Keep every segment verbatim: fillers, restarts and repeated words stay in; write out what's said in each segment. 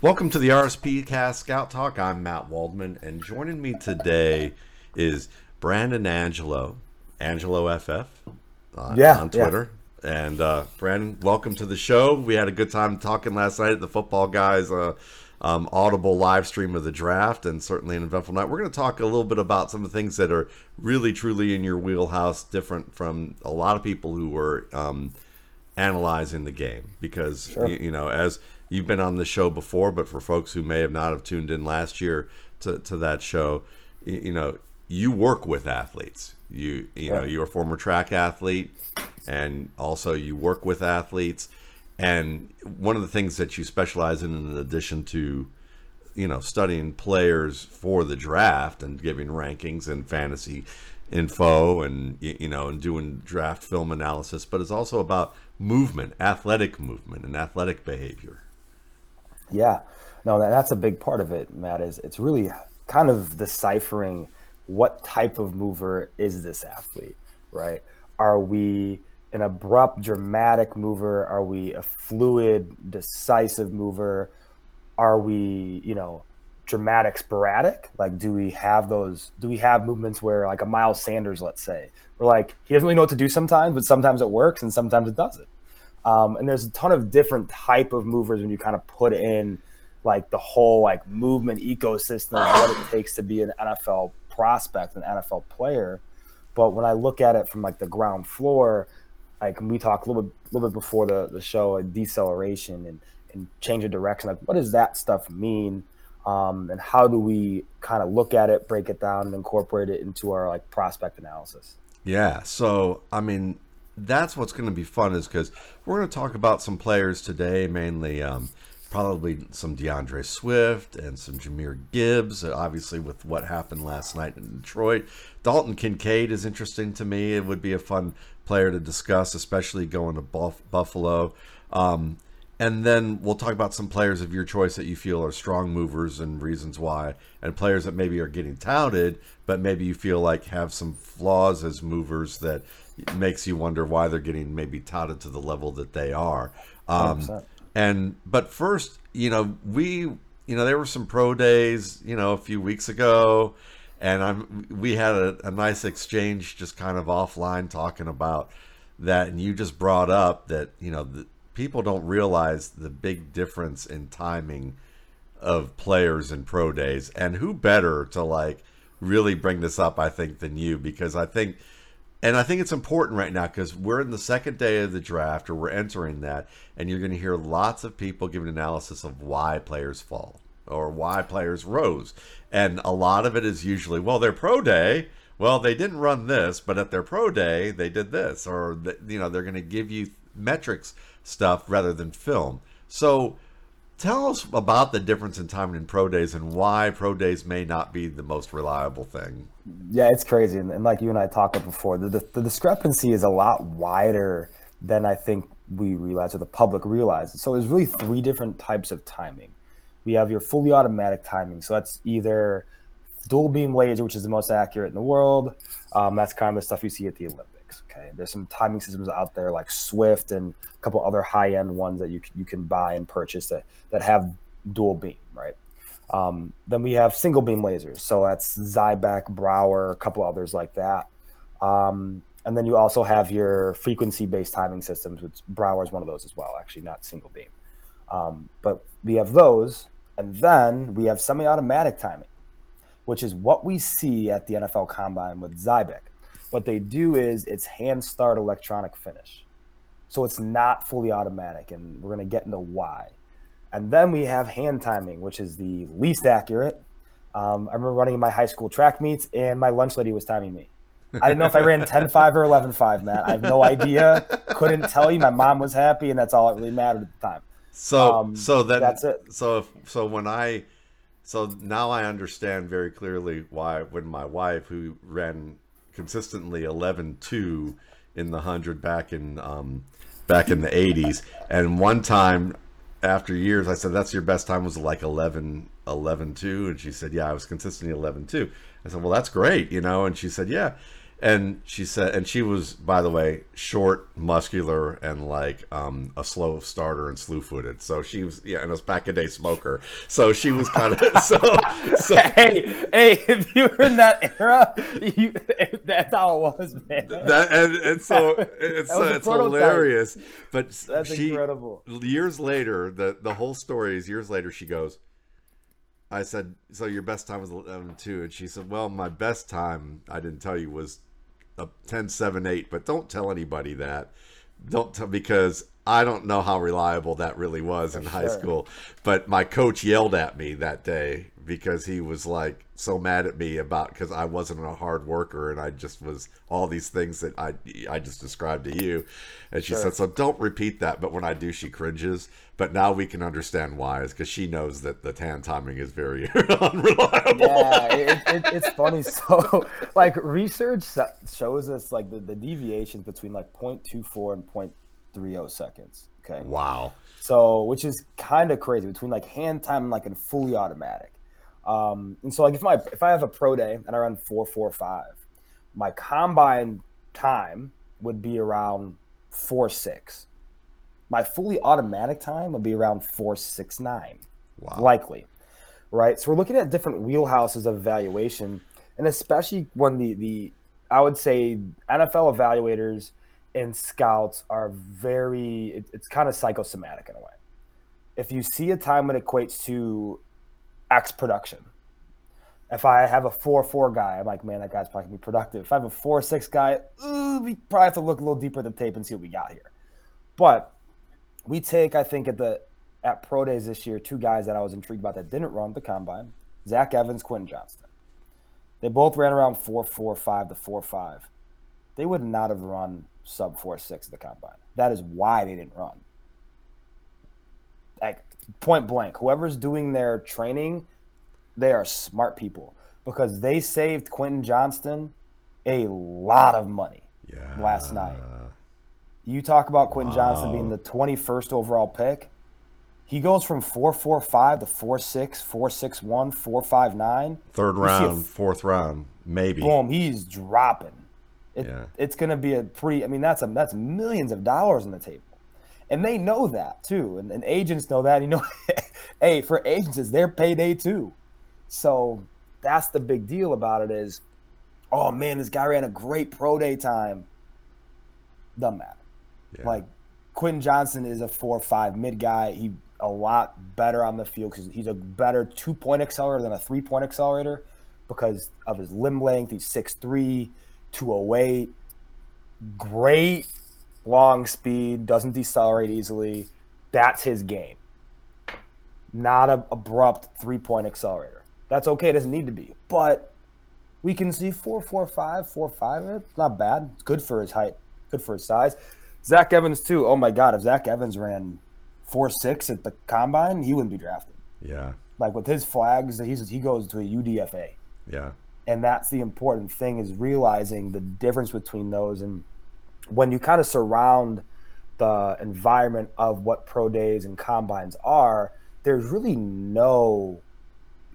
Welcome to the R S P Cast Scout Talk. I'm Matt Waldman, and joining me today is Brandon Angelo, Angelo F F on, yeah, on Twitter. Yeah. And uh, Brandon, welcome to the show. We had a good time talking last night at the Football Guys uh, um, Audible live stream of the draft, and certainly an eventful night. We're going to talk a little bit about some of the things that are really, truly in your wheelhouse, different from a lot of people who were um, analyzing the game. Because, sure. you, you know, as... You've been on the show before, but for folks who may have not have tuned in last year to, to that show, you, you know, you work with athletes. You you know, you're a former track athlete, and also you work with athletes. And one of the things that you specialize in, in addition to, you know, studying players for the draft and giving rankings and fantasy info and, you know, and doing draft film analysis, but it's also about movement, athletic movement and athletic behavior. Yeah, no, that's a big part of it, Matt, is it's really kind of deciphering what type of mover is this athlete, right? Are we an abrupt, dramatic mover? Are we a fluid, decisive mover? Are we, you know, dramatic, sporadic? Like, do we have those, do we have movements where, like a Miles Sanders, let's say, where like he doesn't really know what to do sometimes, but sometimes it works and sometimes it doesn't. Um, and there's a ton of different type of movers when you kind of put in like the whole like movement ecosystem of what it takes to be an N F L prospect, an N F L player. But when I look at it from like the ground floor, like we talked a little bit, little bit before the, the show, like deceleration and, and change of direction, like what does that stuff mean? Um, and how do we kind of look at it, break it down, and incorporate it into our like prospect analysis? Yeah, so I mean, that's what's going to be fun, is because we're going to talk about some players today, mainly um, probably some DeAndre Swift and some Jahmyr Gibbs, obviously with what happened last night in Detroit. Dalton Kincaid is interesting to me. It would be a fun player to discuss, especially going to Buff- Buffalo. Um, and then we'll talk about some players of your choice that you feel are strong movers and reasons why, and players that maybe are getting touted, but maybe you feel like have some flaws as movers that makes you wonder why they're getting maybe touted to the level that they are. Um, and but first, you know, we, you know, there were some pro days, you know, a few weeks ago, and I'm we had a, a nice exchange just kind of offline talking about that, and you just brought up that, you know, the, people don't realize the big difference in timing of players in pro days, and who better to like really bring this up, I think, than you, because I think. And I think it's important right now because we're in the second day of the draft, or we're entering that, and you're going to hear lots of people giving analysis of why players fall or why players rose. And a lot of it is usually, well, their pro day, well, they didn't run this, but at their pro day, they did this. Or, you know, they're going to give you metrics stuff rather than film. So tell us about the difference in timing in pro days and why pro days may not be the most reliable thing. Yeah, it's crazy. And, and like you and I talked about before, the, the, the discrepancy is a lot wider than I think we realize, or the public realizes. So there's really three different types of timing. We have your fully automatic timing. So that's either dual beam laser, which is the most accurate in the world. Um, that's kind of the stuff you see at the Olympics. Okay, there's some timing systems out there like Swift and a couple other high-end ones that you you can buy and purchase that, that have dual beam, right? Um, then we have single beam lasers. So that's Zyback, Brower, a couple others like that. Um, and then you also have your frequency-based timing systems, which Brower is one of those as well, actually, not single beam. Um, but we have those. And then we have semi-automatic timing, which is what we see at the N F L Combine with Zyback. What they do is it's hand start electronic finish. So it's not fully automatic, and we're going to get into why. And then we have hand timing, which is the least accurate. Um, I remember running my high school track meets, and my lunch lady was timing me. I didn't know if I ran ten five or eleven five, Matt. I have no idea. Couldn't tell you. My mom was happy, and that's all that really mattered at the time. So, um, so then, that's it. So, if, so when I, so now I understand very clearly why when my wife, who ran consistently eleven two in the hundred back in um, back in the eighties, and one time. After years, I said, that's your best time was like eleven eleven two, and she said, yeah, I was consistently eleven two. I said, well, that's great, you know. And she said, yeah. And she said, and she was, by the way, short, muscular, and like um, a slow starter and slew-footed. So she was, yeah, and a pack-a-day smoker. So she was kind of, so, so. Hey, hey, if you were in that era, you, that's how it was, man. That, and, and so it's, uh, it's hilarious. But that's she, incredible. Years later, the, the whole story is years later, she goes, I said, so your best time was eleven two. And she said, well, my best time, I didn't tell you, was ten seven eight, but don't tell anybody that. Don't tell, because I don't know how reliable that really was in high school. But my coach yelled at me that day because he was like so mad at me about, because I wasn't a hard worker and I just was all these things that I I just described to you. And she said, so don't repeat that. But when I do, she cringes. But now we can understand why, is because she knows that the tan timing is very unreliable. Yeah, it, it, it's funny. So, like, research shows us like the, the deviation between like zero point two four and zero point three zero seconds. Okay. Wow. So, which is kind of crazy, between like hand time and like in fully automatic. Um, and so like if my if I have a pro day and I run four four five, my combine time would be around four six. My fully automatic time would be around four six nine. Wow. Likely. Right? So we're looking at different wheelhouses of evaluation, and especially when the the I would say N F L evaluators and scouts are very, it, it's kind of psychosomatic in a way. If you see a time that equates to X production, if I have a four four guy, I'm like, man, that guy's probably going to be productive. If I have a four six guy, ooh, we probably have to look a little deeper at the tape and see what we got here. But we take, I think, at the at Pro Days this year, two guys that I was intrigued about that didn't run the combine, Zach Evans, Quentin Johnston. They both ran around four four five to four five. They would not have run sub four six at the combine. That is why they didn't run. Like, point blank, whoever's doing their training, they are smart people, because they saved Quentin Johnston a lot of money yeah. last night. You talk about Quentin wow. Johnston being the twenty-first overall pick. He goes from four four five to four six, four six one, four five nine. Third round, f- fourth round, maybe. Boom, he's dropping. It, yeah. It's going to be a pretty – I mean, that's a, that's millions of dollars on the table. And they know that too, and, and agents know that. You know, hey, for agents, it's their payday too. So that's the big deal about it is, oh, man, this guy ran a great pro day time. Doesn't matter. Yeah. Like, Quentin Johnston is a four five mid guy. He a lot better on the field because he's a better two-point accelerator than a three-point accelerator because of his limb length. He's six three, two oh eight. Great. Long speed, doesn't decelerate easily. That's his game. Not an abrupt three-point accelerator. That's okay. It doesn't need to be. But we can see four four five, four five. It's not bad. It's good for his height. Good for his size. Zach Evans, too. Oh, my God. If Zach Evans ran four six at the combine, he wouldn't be drafted. Yeah. Like, with his flags, he's, he goes to a U D F A. Yeah. And that's the important thing, is realizing the difference between those. And when you kind of surround the environment of what pro days and combines are, there's really no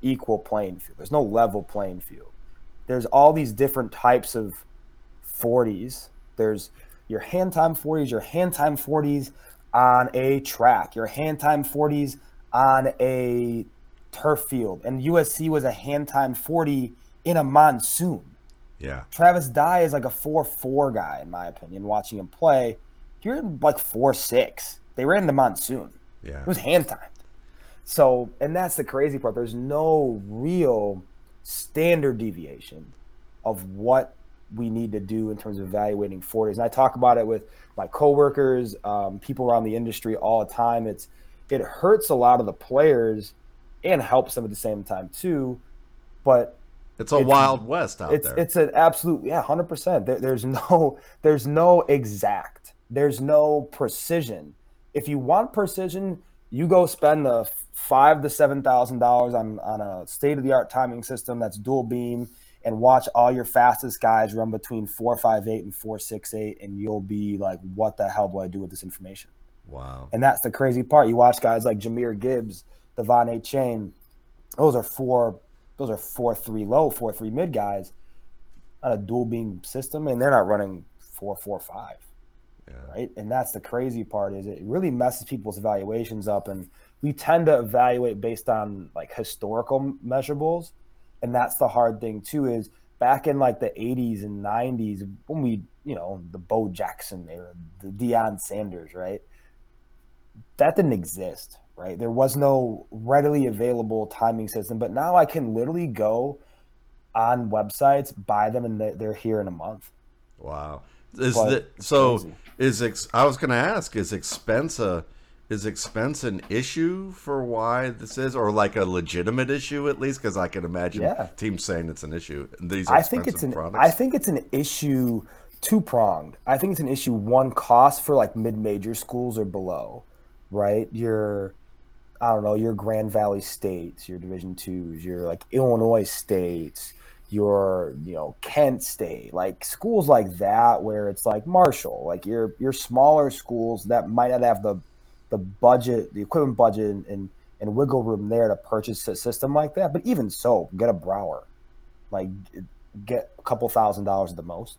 equal playing field. There's no level playing field. There's all these different types of forties. There's your hand time forties, your hand time forties on a track, your hand time forties on a turf field. And U S C was a hand time forty in a monsoon. Yeah, Travis Dye is like a four four guy, in my opinion, watching him play. You're like four six. They ran in the monsoon. Yeah. It was hand timed. So, and that's the crazy part. There's no real standard deviation of what we need to do in terms of evaluating forties. And I talk about it with my coworkers, um, people around the industry all the time. It's It hurts a lot of the players and helps them at the same time too, but It's a it's, wild west out it's, there. It's an absolute, yeah, one hundred percent. There, there's no, there's no exact. There's no precision. If you want precision, you go spend the five to seven thousand dollars on on a state of the art timing system that's dual beam, and watch all your fastest guys run between four five eight and four six eight, and you'll be like, what the hell do I do with this information? Wow. And that's the crazy part. You watch guys like Jahmyr Gibbs, Devon Achane. Those are four. Those are four three low, four three mid guys. on a dual beam system, and they're not running four, four, five, yeah. right? And that's the crazy part, is it really messes people's evaluations up, and we tend to evaluate based on like historical measurables, and that's the hard thing too. Is back in like the eighties and nineties when we, you know, the Bo Jackson era, the Deion Sanders, right? That didn't exist, right? There was no readily available timing system, but now I can literally go on websites, buy them, and they're here in a month. Wow. Is that, so crazy. Is ex, I was going to ask, is expense a, is expense an issue for why this is, or like a legitimate issue at least? Because I can imagine yeah. teams saying it's an issue. These are I think it's an products. I think it's an issue two pronged. I think it's an issue one cost for like mid major schools or below, right? Your I don't know your Grand Valley States, your Division Twos, your like Illinois States, your you know Kent State, like schools like that where it's like Marshall, like your your smaller schools that might not have the the budget, the equipment budget and, and, and wiggle room there to purchase a system like that. But even so, get a Brower. Like, get a couple thousand dollars at the most,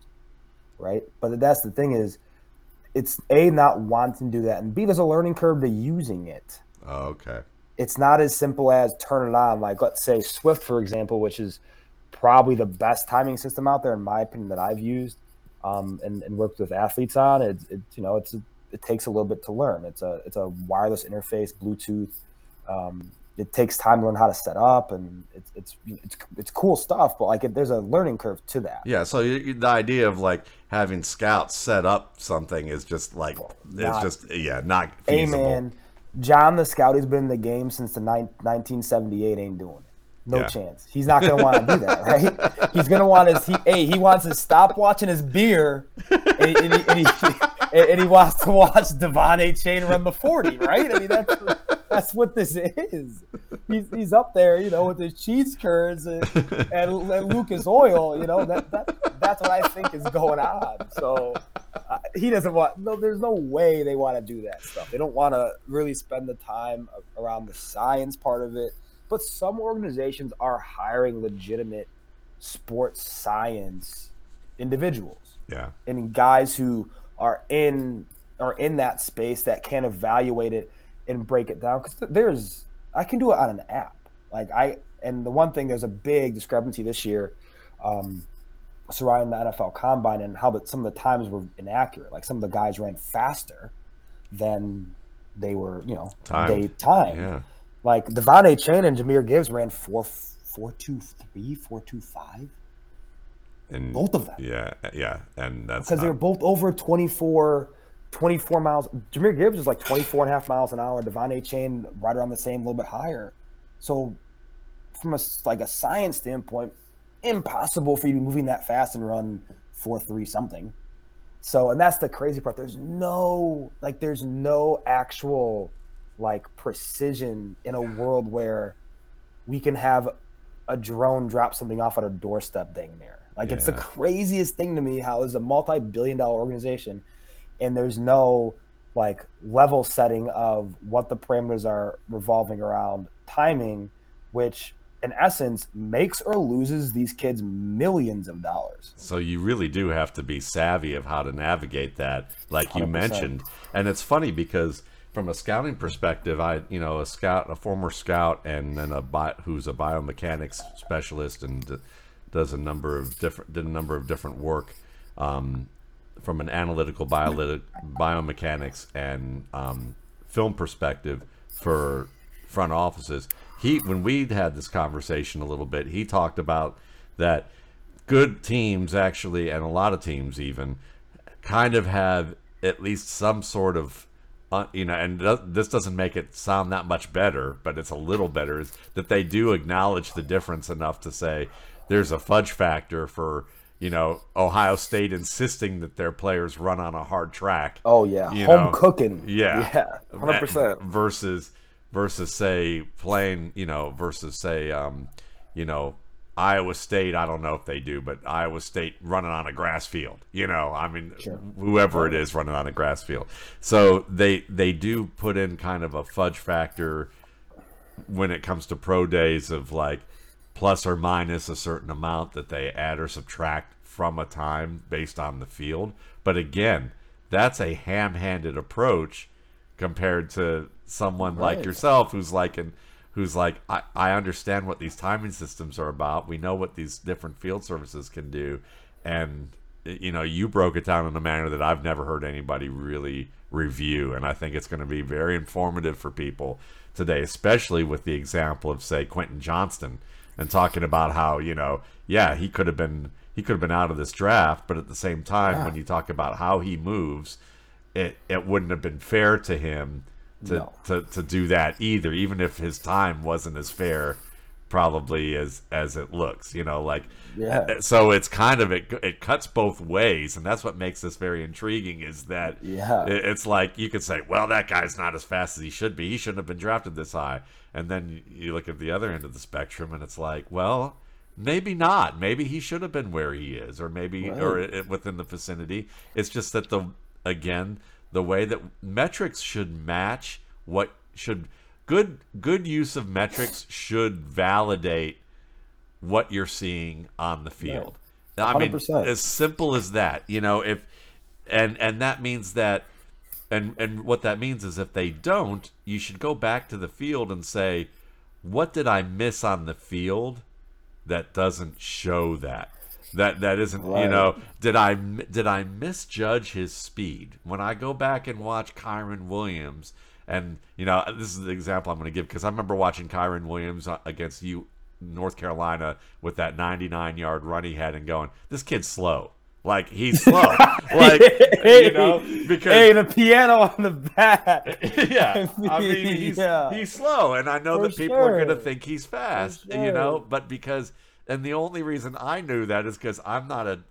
right? But that's the thing is, it's A, not wanting to do that, and B, there's a learning curve to using it. Oh, okay. It's not as simple as turn it on. Like, let's say Swift, for example, which is probably the best timing system out there, in my opinion, that I've used um, and, and worked with athletes on. It, it you know, it's a, it takes a little bit to learn. It's a it's a wireless interface, Bluetooth. Um, it takes time to learn how to set up, and it's it's it's, it's cool stuff. But like, it, there's a learning curve to that. Yeah. So you, the idea of like having scouts set up something is just like not, it's just yeah not feasible. Hey man, John the scout has been in the game since the ni- nineteen seventy-eight. Ain't doing it. No yeah. chance. He's not gonna want to do that, right? He's gonna want his he. Hey, he wants to stop watching his beer, and, and, he, and, he, and he wants to watch Devon Achane run the forty, right? I mean, that's that's what this is. He's he's up there, you know, with his cheese curds and, and, and Lucas Oil, you know. That, that that's what I think is going on. So uh, he doesn't want. No, there's no way they want to do that stuff. They don't want to really spend the time around the science part of it. But some organizations are hiring legitimate sports science individuals, yeah, and guys who are in are in that space that can evaluate it and break it down. Because there's, I can do it on an app. Like I, and the one thing, there's a big discrepancy this year um, surrounding the N F L Combine and how that some of the times were inaccurate. Like some of the guys ran faster than they were, you know, time. They timed. Yeah. Like Devon Achane and Jahmyr Gibbs ran four four two three four two five, and both of them. Yeah, yeah, and that's because not... they were both over twenty-four, twenty-four miles. Jahmyr Gibbs was like twenty-four and a half miles an hour. Devon Achane right around the same, a little bit higher. So, from a like a science standpoint, impossible for you to be moving that fast and run four three something. So, and that's the crazy part. There's no like, there's no actual. like precision in a world where we can have a drone drop something off at a doorstep dang near. Like yeah. It's the craziest thing to me how it's a multi-billion dollar organization and there's no like level setting of what the parameters are revolving around timing, which in essence makes or loses these kids millions of dollars. So you really do have to be savvy of how to navigate that, like you one hundred percent mentioned. And it's funny because from a scouting perspective, I, you know, a scout, a former scout, and then a bi- who's a biomechanics specialist and d- does a number of different, did a number of different work um, from an analytical bio- biomechanics and um, film perspective for front offices. He, when we had this conversation a little bit, he talked about that good teams actually, and a lot of teams even, kind of have at least some sort of Uh, you know, and th- this doesn't make it sound that much better, but it's a little better, is that they do acknowledge the difference enough to say there's a fudge factor for, you know, Ohio State insisting that their players run on a hard track. Oh, yeah. You Home know? Cooking. Yeah. Yeah, one hundred percent. Versus, versus say, playing, you know, versus, say, um, you know, Iowa State, I don't know if they do, but Iowa State running on a grass field, you know, I mean, sure. Whoever it is running on a grass field. So they they do put in kind of a fudge factor when it comes to pro days of like plus or minus a certain amount that they add or subtract from a time based on the field. But again, that's a ham-handed approach compared to someone right. like yourself who's like, an, who's like I, I understand what these timing systems are about. We know what these different field services can do. And, you know, you broke it down in a manner that I've never heard anybody really review. And I think it's going to be very informative for people today, especially with the example of, say, Quentin Johnston and talking about how, you know, yeah, he could have been he could have been out of this draft. But at the same time, yeah. when you talk about how he moves, it, it wouldn't have been fair to him to, no. to, to do that either, even if his time wasn't as fair probably as as it looks, you know, like yeah. so it's kind of it it cuts both ways, and that's what makes this very intriguing, is that yeah it's like you could say, well, that guy's not as fast as he should be, he shouldn't have been drafted this high, and then you look at the other end of the spectrum and it's like, well, maybe not, maybe he should have been where he is, or maybe right. or it, within the vicinity. It's just that the again the way that metrics should match what should Good good use of metrics should validate what you're seeing on the field. Yeah, I mean, as simple as that, you know, if and and that means that and and what that means is if they don't, you should go back to the field and say, what did I miss on the field that doesn't show that? That that isn't, right. you know, did I did I misjudge his speed? When I go back and watch Kyren Williams, and, you know, this is the example I'm going to give, because I remember watching Kyren Williams against you, North Carolina, with that ninety-nine-yard run he had and going, this kid's slow. Like, he's slow. like, hey, you know, because... Hey, the piano on the back. Yeah. I mean, he's, yeah. he's slow, and I know For that people sure. are going to think he's fast, sure. you know, but because... And the only reason I knew that is because I'm not a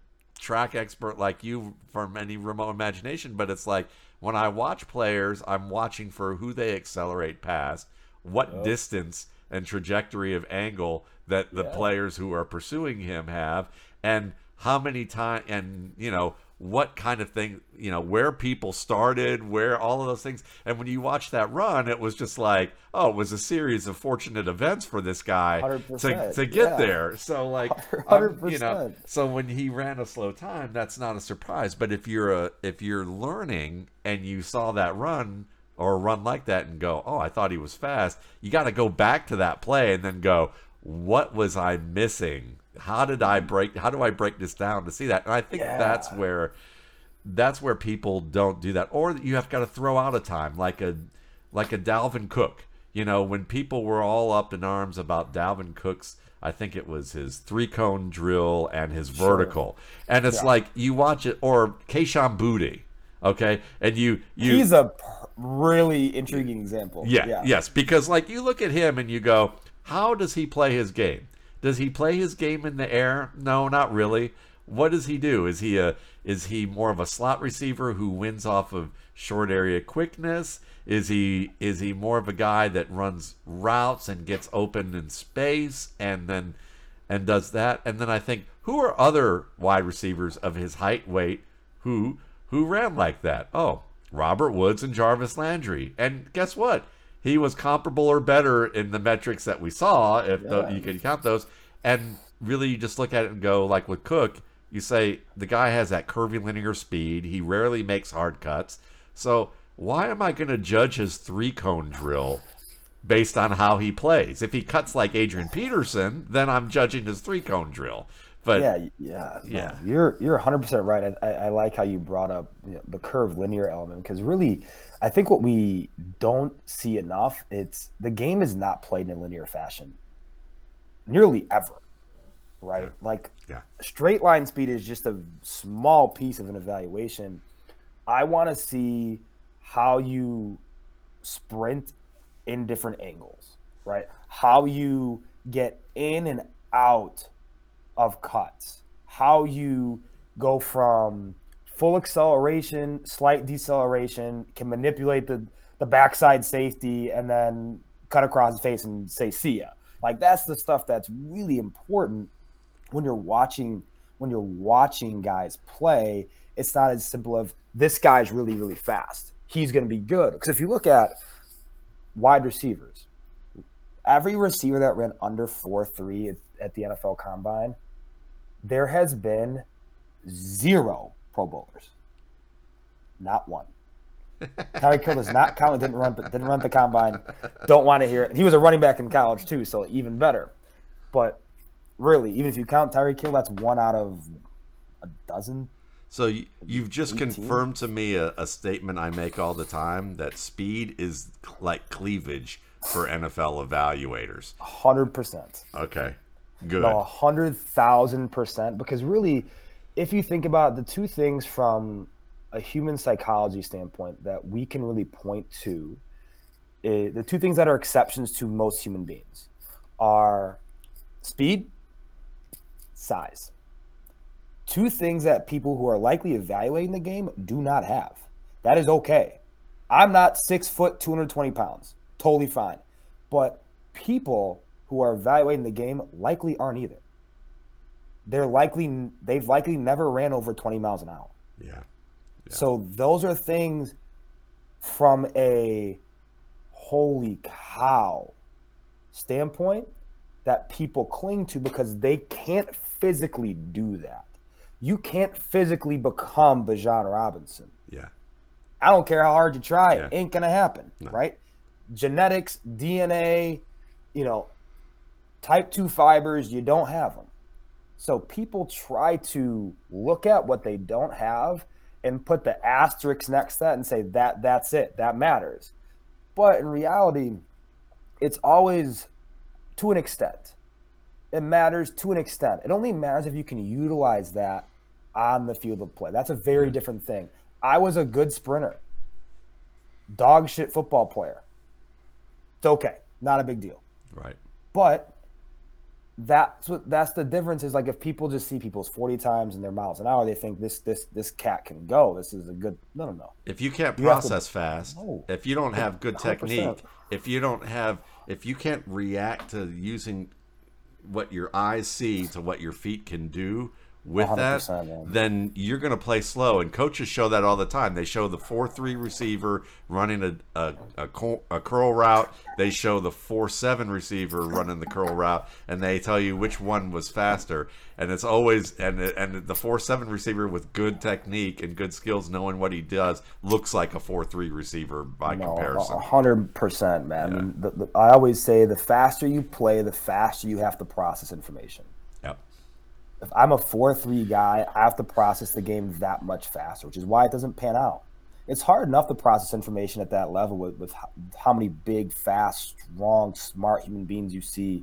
track expert like you from any remote imagination, but it's like, when I watch players, I'm watching for who they accelerate past, what oh. distance and trajectory of angle that the yeah. players who are pursuing him have, and how many times, and, you know, what kind of thing, you know, where people started, where all of those things. And when you watch that run, it was just like, oh, it was a series of fortunate events for this guy to, to get yeah. there. So, like, um, you know, so when he ran a slow time, that's not a surprise. But if you're a, if you're learning and you saw that run or a run like that and go, oh, I thought he was fast, you got to go back to that play and then go, what was I missing? How did I break? How do I break this down to see that? And I think yeah. that's where that's where people don't do that, or you have got to throw out a time like a like a Dalvin Cook. You know, when people were all up in arms about Dalvin Cook's, I think it was his three cone drill and his sure. vertical, and it's yeah. like you watch it, or Kayshon Boutte. Okay, and you, you he's a really intriguing example. Yeah, yeah, yes, because like you look at him and you go, how does he play his game? Does he play his game in the air? No, not really. What does he do? Is he a is he more of a slot receiver who wins off of short area quickness? Is he is he more of a guy that runs routes and gets open in space and then and does that? And then I think, who are other wide receivers of his height, weight, who who ran like that? Oh, Robert Woods and Jarvis Landry. And guess what? He was comparable or better in the metrics that we saw, if yeah. the, you can count those. And really, you just look at it and go, like with Cook, you say, the guy has that curvy linear speed. He rarely makes hard cuts. So why am I going to judge his three-cone drill based on how he plays? If he cuts like Adrian Peterson, then I'm judging his three-cone drill. But yeah, yeah, yeah. No, you're you're one hundred percent right. I, I like how you brought up, you know, the curve linear element, because really, I think what we don't see enough, it's the game is not played in a linear fashion, nearly ever, right? Yeah. Like yeah. straight line speed is just a small piece of an evaluation. I want to see how you sprint in different angles, right? How you get in and out of cuts, how you go from full acceleration, slight deceleration, can manipulate the, the backside safety and then cut across the face and say, see ya. Like, that's the stuff that's really important when you're watching, when you're watching guys play. It's not as simple of, this guy's really, really fast, he's going to be good. Because if you look at wide receivers, every receiver that ran under four three at the N F L Combine, there has been zero Pro Bowlers. Not one. Tyreek Hill does not count. Didn't run, but didn't run the combine. Don't want to hear it. He was a running back in college too, so even better. But really, even if you count Tyreek Hill, that's one out of a dozen. So you've just eighteen confirmed to me a, a statement I make all the time, that speed is like cleavage for N F L evaluators. one hundred percent. Okay, good. No, one hundred thousand percent. Because really, if you think about the two things from a human psychology standpoint that we can really point to, is, the two things that are exceptions to most human beings are speed, size. Two things that people who are likely evaluating the game do not have. That is okay. I'm not six foot, two hundred twenty pounds. Totally fine. But people who are evaluating the game likely aren't either. They're likely, they've likely never ran over twenty miles an hour. Yeah. yeah. So those are things from a holy cow standpoint that people cling to because they can't physically do that. You can't physically become Bijan Robinson. Yeah. I don't care how hard you try. Yeah. It ain't going to happen, no. right? Genetics, D N A, you know, type two fibers, you don't have them. So people try to look at what they don't have and put the asterisk next to that and say that that's it, that matters. But in reality, it's always to an extent. It matters to an extent. It only matters if you can utilize that on the field of play. That's a very different thing. I was a good sprinter, dog shit football player. It's okay, not a big deal. Right. But that's what that's the difference is, like if people just see people's forty times and their miles an hour, they think this this this cat can go. This is a good no no no. If you can't process fast, if you don't have good technique, if you don't have if you can't react to using what your eyes see to what your feet can do with that, man. Then you're going to play slow. And coaches show that all the time. They show the four three receiver running a a, a, a curl route. They show the four seven receiver running the curl route, and they tell you which one was faster. And it's always and and the four seven receiver with good technique and good skills, knowing what he does, looks like a four three receiver by no, comparison. one hundred percent, man. Yeah. I mean, the, the, I always say the faster you play, the faster you have to process information. Yep. If I'm a four three guy, I have to process the game that much faster, which is why it doesn't pan out. It's hard enough to process information at that level with, with how, how many big, fast, strong, smart human beings you see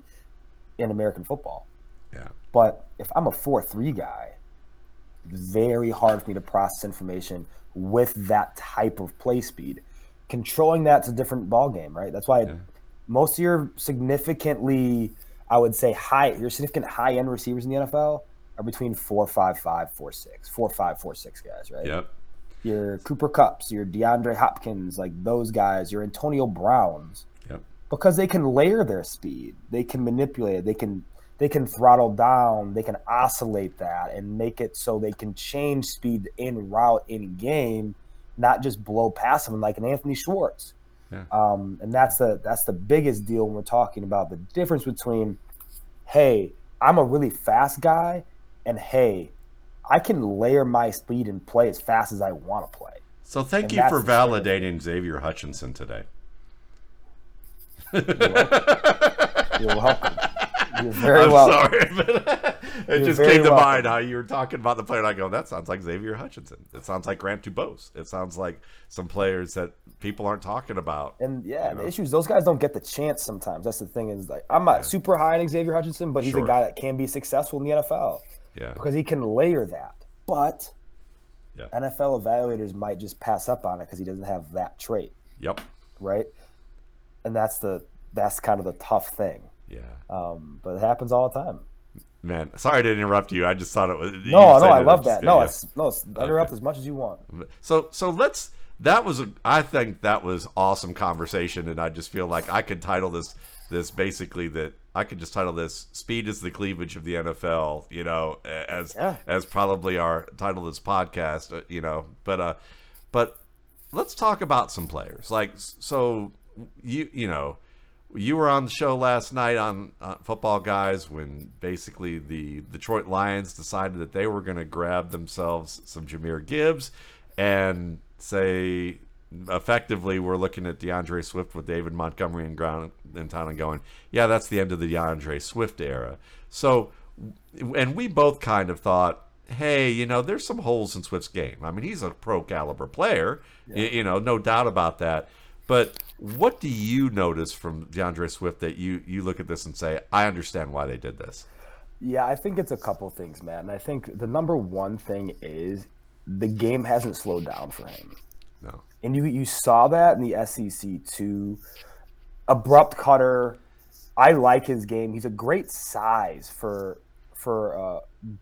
in American football. Yeah. But if I'm a four three guy, very hard for me to process information with that type of play speed. Controlling that's a different ball game, right? That's why yeah. most of your significantly, I would say, high your significant high-end receivers in the N F L are between four five, five four six, four five, four six guys, right? Yep. Your Cooper Cups, your DeAndre Hopkins, like those guys, your Antonio Browns. Yep. Because they can layer their speed, they can manipulate it, they can They can throttle down, they can oscillate that and make it so they can change speed in route, in game, not just blow past them like an Anthony Schwartz. Yeah. Um, and that's the that's the biggest deal when we're talking about the difference between, hey, I'm a really fast guy, and hey, I can layer my speed and play as fast as I want to play. So thank and you for validating Xavier Hutchinson today. You're welcome. You're welcome. You're very I'm welcome. Sorry, but it just came to welcome. mind how you were talking about the player, and I go, that sounds like Xavier Hutchinson. It sounds like Grant Dubose. It sounds like some players that people aren't talking about. And, yeah, you know? The issue is those guys don't get the chance sometimes. That's the thing is, like, I'm not yeah. super high on Xavier Hutchinson, but he's sure. a guy that can be successful in the N F L yeah. because he can layer that. But yeah. N F L evaluators might just pass up on it because he doesn't have that trait. Yep. Right? And that's the that's kind of the tough thing. Yeah. Um, but it happens all the time. Man, sorry to interrupt you. I just thought it was. No, no, I love that. No, yeah. it's, no, it's, interrupt okay. as much as you want. So, so let's. That was. A, I think that was awesome conversation, and I just feel like I could title this. This basically that I could just title this "Speed is the Cleavage of the N F L." You know, as yeah. as probably our title of this podcast. You know, but uh, but let's talk about some players. Like so, you you know. You were on the show last night on uh, Football Guys when basically the Detroit Lions decided that they were going to grab themselves some Jahmyr Gibbs and say, effectively, we're looking at DeAndre Swift with David Montgomery in ground in town and going, yeah, that's the end of the DeAndre Swift era. So, and we both kind of thought, hey, you know, there's some holes in Swift's game. I mean, he's a pro caliber player, yeah. you, you know, no doubt about that. But what do you notice from DeAndre Swift that you, you look at this and say, I understand why they did this? Yeah, I think it's a couple things, man. I think the number one thing is the game hasn't slowed down for him. No. And you you saw that in the S E C too. Abrupt cutter. I like his game. He's a great size for for uh,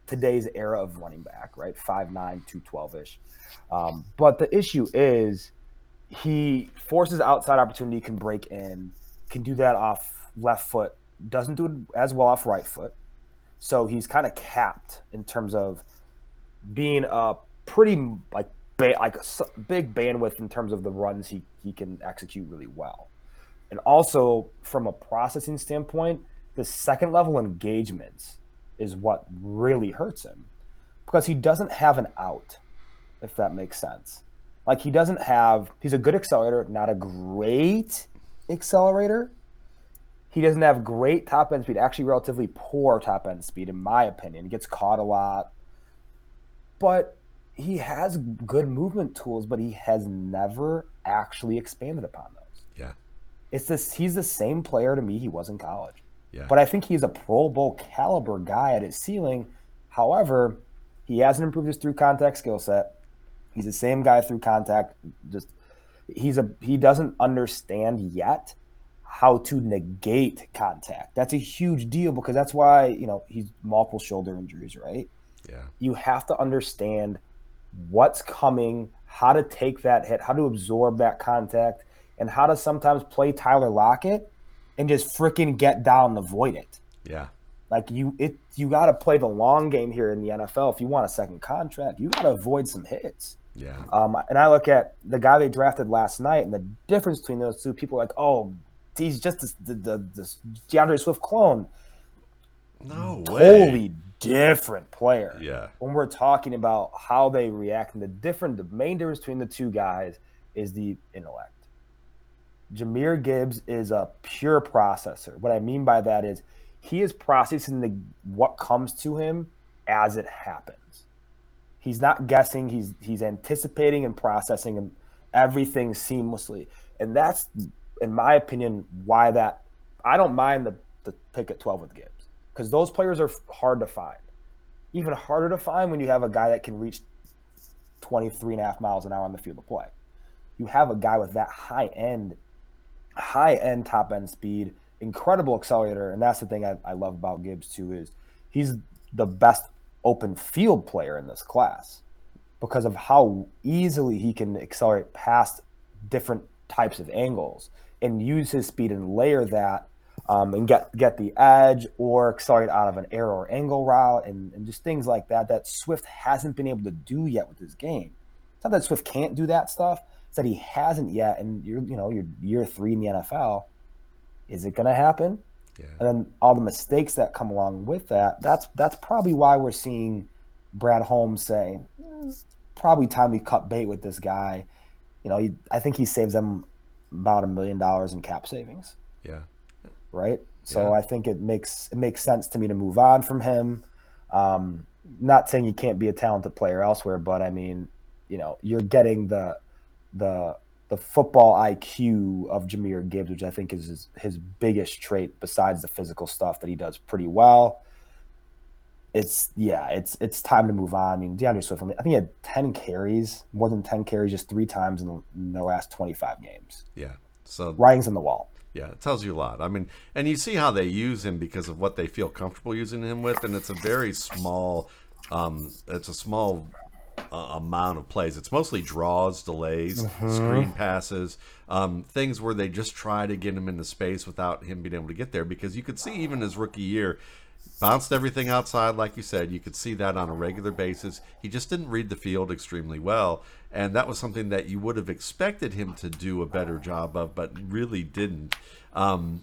today's era of running back, right? five nine, two twelve-ish. Um, but the issue is he forces outside opportunity, can break in, can do that off left foot, doesn't do it as well off right foot. So he's kind of capped in terms of being a pretty like ba- like a big bandwidth in terms of the runs he, he can execute really well. And also from a processing standpoint, the second level engagements is what really hurts him because he doesn't have an out, if that makes sense. Like he doesn't have – he's a good accelerator, not a great accelerator. He doesn't have great top-end speed, actually relatively poor top-end speed in my opinion. He gets caught a lot. But he has good movement tools, but he has never actually expanded upon those. Yeah. It's this. He's the same player to me he was in college. Yeah. But I think he's a Pro Bowl caliber guy at his ceiling. However, he hasn't improved his through-contact skill set. He's the same guy through contact. Just he's a he doesn't understand yet how to negate contact. That's a huge deal because that's why, you know, he's multiple shoulder injuries, right? Yeah. You have to understand what's coming, how to take that hit, how to absorb that contact, and how to sometimes play Tyler Lockett and just freaking get down and avoid it. Yeah. Like you it you gotta play the long game here in the N F L. If you want a second contract, you gotta avoid some hits. Yeah. Um, and I look at the guy they drafted last night, and the difference between those two people, are like, oh, he's just this, the, the this DeAndre Swift clone. No way. Totally different player. Yeah. When we're talking about how they react, and the different, the main difference between the two guys is the intellect. Jahmyr Gibbs is a pure processor. What I mean by that is he is processing the what comes to him as it happens. He's not guessing. He's he's anticipating and processing and everything seamlessly. And that's, in my opinion, why that – I don't mind the, the pick at twelve with Gibbs because those players are hard to find. Even harder to find when you have a guy that can reach twenty-three and a half miles an hour on the field of play. You have a guy with that high-end, high-end top-end speed, incredible accelerator, and that's the thing I, I love about Gibbs too is he's the best open field player in this class because of how easily he can accelerate past different types of angles and use his speed and layer that um, and get get the edge or accelerate out of an error or angle route and, and just things like that that Swift hasn't been able to do yet with his game. It's not that Swift can't do that stuff, it's that he hasn't yet, and you're you know you're year three in the N F L. Is it going to happen? Yeah. And then all the mistakes that come along with that, that's that's probably why we're seeing Brad Holmes say, it's probably time we cut bait with this guy. You know, he, I think he saves them about a million dollars in cap savings. Yeah. Right? So yeah. I think it makes it makes sense to me to move on from him. Um, not saying you can't be a talented player elsewhere, but, I mean, you know, you're getting the the – the football I Q of Jahmyr Gibbs, which I think is his, his biggest trait besides the physical stuff that he does pretty well. It's, yeah, it's it's time to move on. I mean, DeAndre Swift, I think he had ten carries, more than ten carries, just three times in the, in the last twenty-five games. Yeah. So writing's on the wall. Yeah, it tells you a lot. I mean, and you see how they use him because of what they feel comfortable using him with, and it's a very small um, – it's a small – Uh, amount of plays. It's mostly draws, delays, mm-hmm. screen passes, um, things where they just try to get him into space without him being able to get there, because you could see even his rookie year, bounced everything outside, like you said. You could see that on a regular basis. He just didn't read the field extremely well, and that was something that you would have expected him to do a better job of, but really didn't. Um,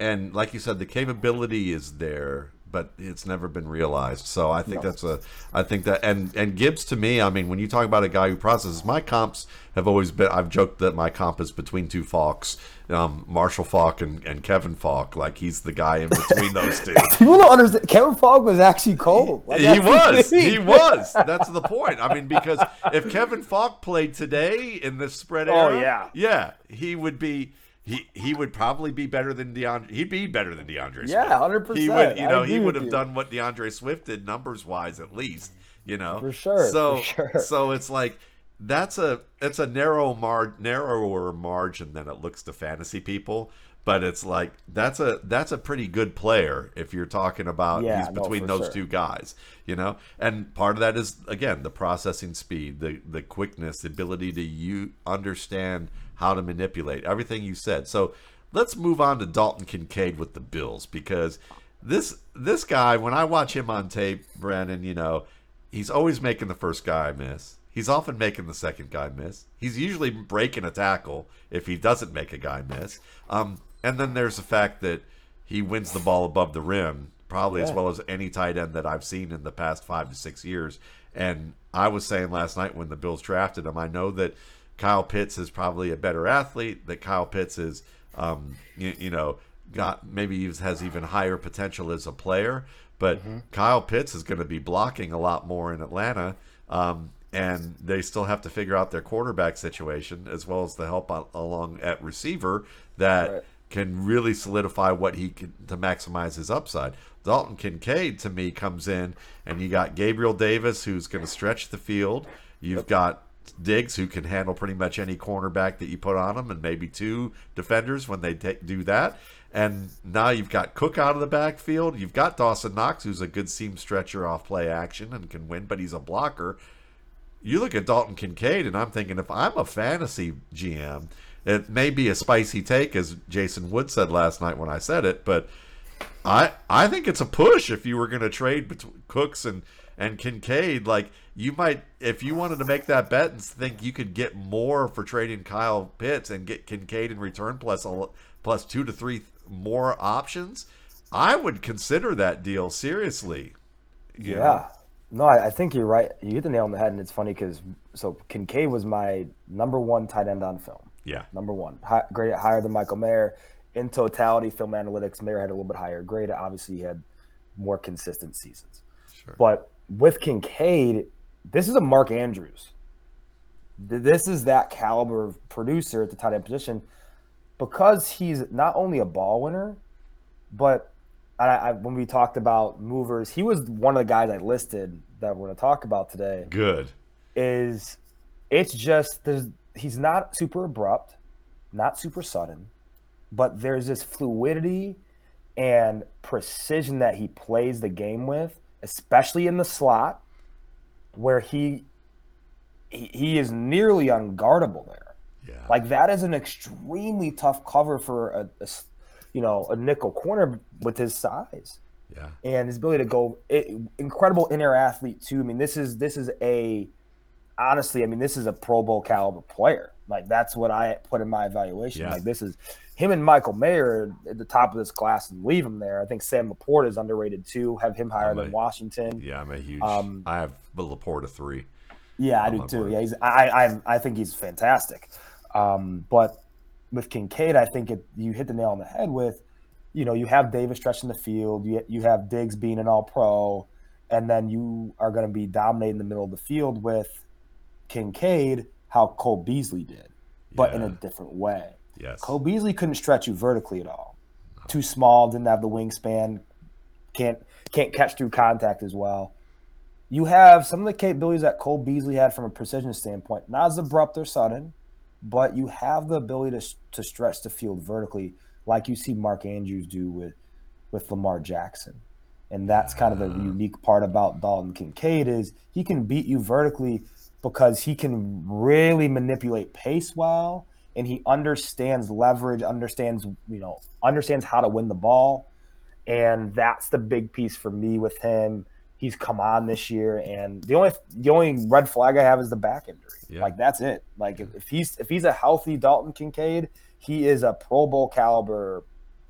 And like you said, the capability is there, but it's never been realized. So I think no. that's a, I think that, and, and Gibbs to me, I mean, when you talk about a guy who processes, my comps have always been, I've joked that my comp is between two Falks, um, Marshall Falk and, and Kevin Falk. Like he's the guy in between those two. People don't understand. Kevin Falk was actually cold. Like, he was, he was. That's the point. I mean, because if Kevin Falk played today in this spread era, oh, yeah. yeah, he would be, He he would probably be better than DeAndre. He'd be better than DeAndre Swift. Yeah, one hundred percent. He would, you know, he would have you. done what DeAndre Swift did numbers-wise at least, you know. For sure. So for sure. so it's like that's a it's a narrow mar- narrower margin than it looks to fantasy people, but it's like that's a that's a pretty good player if you're talking about yeah, he's between no, those sure. two guys, you know. And part of that is again the processing speed, the the quickness, the ability to you understand how to manipulate, everything you said. So let's move on to Dalton Kincaid with the Bills, because this this guy, when I watch him on tape, Brandon, you know, he's always making the first guy miss. He's often making the second guy miss. He's usually breaking a tackle if he doesn't make a guy miss. Um, and then there's the fact that he wins the ball above the rim, probably yeah. as well as any tight end that I've seen in the past five to six years. And I was saying last night when the Bills drafted him, I know that Kyle Pitts is probably a better athlete, that Kyle Pitts is, um, you, you know, got maybe he has even higher potential as a player, but mm-hmm. Kyle Pitts is going to be blocking a lot more in Atlanta, um, and they still have to figure out their quarterback situation as well as the help on, along at receiver that right. can really solidify what he can to maximize his upside. Dalton Kincaid, to me, comes in, and you got Gabriel Davis, who's going to stretch the field. You've got Diggs, who can handle pretty much any cornerback that you put on him, and maybe two defenders when they t- do that. And now you've got Cook out of the backfield. You've got Dawson Knox, who's a good seam stretcher off play action and can win, but he's a blocker. You look at Dalton Kincaid, and I'm thinking, if I'm a fantasy G M, it may be a spicy take, as Jason Wood said last night when I said it, but I I think it's a push if you were going to trade between Cooks and And Kincaid. Like, you might, if you wanted to make that bet and think you could get more for trading Kyle Pitts and get Kincaid in return plus a, plus two to three more options, I would consider that deal seriously. Yeah. yeah. No, I, I think you're right. You hit the nail on the head, and it's funny because, so Kincaid was my number one tight end on film. Yeah. Number one. High, graded higher than Michael Mayer. In totality, film analytics, Mayer had a little bit higher grade. Obviously, he had more consistent seasons. Sure. But with Kincaid, this is a Mark Andrews. This is that caliber of producer at the tight end position, because he's not only a ball winner, but I, I, when we talked about movers, he was one of the guys I listed that we're going to talk about today. Good. Is it's just there's he's not super abrupt, not super sudden, but there's this fluidity and precision that he plays the game with, especially in the slot, where he, he he is nearly unguardable there. Yeah. Like, that is an extremely tough cover for a, a you know, a nickel corner with his size. Yeah. And his ability to go it, incredible inner athlete too. I mean, this is this is a honestly, I mean, this is a Pro Bowl caliber player. Like, that's what I put in my evaluation. Yeah. Like, this is him and Michael Mayer at the top of this class, and leave him there. I think Sam LaPorta is underrated too. Have him higher a, than Washington. Yeah, I'm a huge. Um, I have LaPorta three. Yeah, I do LaPorta. too. Yeah, he's, I, I, I think he's fantastic. Um, but with Kincaid, I think it, you hit the nail on the head with, you know, you have Davis stretching the field, you you have Diggs being an All-Pro, and then you are going to be dominating the middle of the field with Kincaid, how Cole Beasley did, but yeah. in a different way. Yes. Cole Beasley couldn't stretch you vertically at all. No. Too small, didn't have the wingspan, can't can't catch through contact as well. You have some of the capabilities that Cole Beasley had from a precision standpoint, not as abrupt or sudden, but you have the ability to to stretch the field vertically, like you see Mark Andrews do with, with Lamar Jackson. And that's kind of the uh-huh. unique part about Dalton Kincaid, is he can beat you vertically because he can really manipulate pace well, and he understands leverage, understands, you know, understands how to win the ball. And that's the big piece for me with him. He's come on this year, and the only the only red flag I have is the back injury. Yeah. Like, that's it. Like, if he's if he's a healthy Dalton Kincaid, he is a Pro Bowl caliber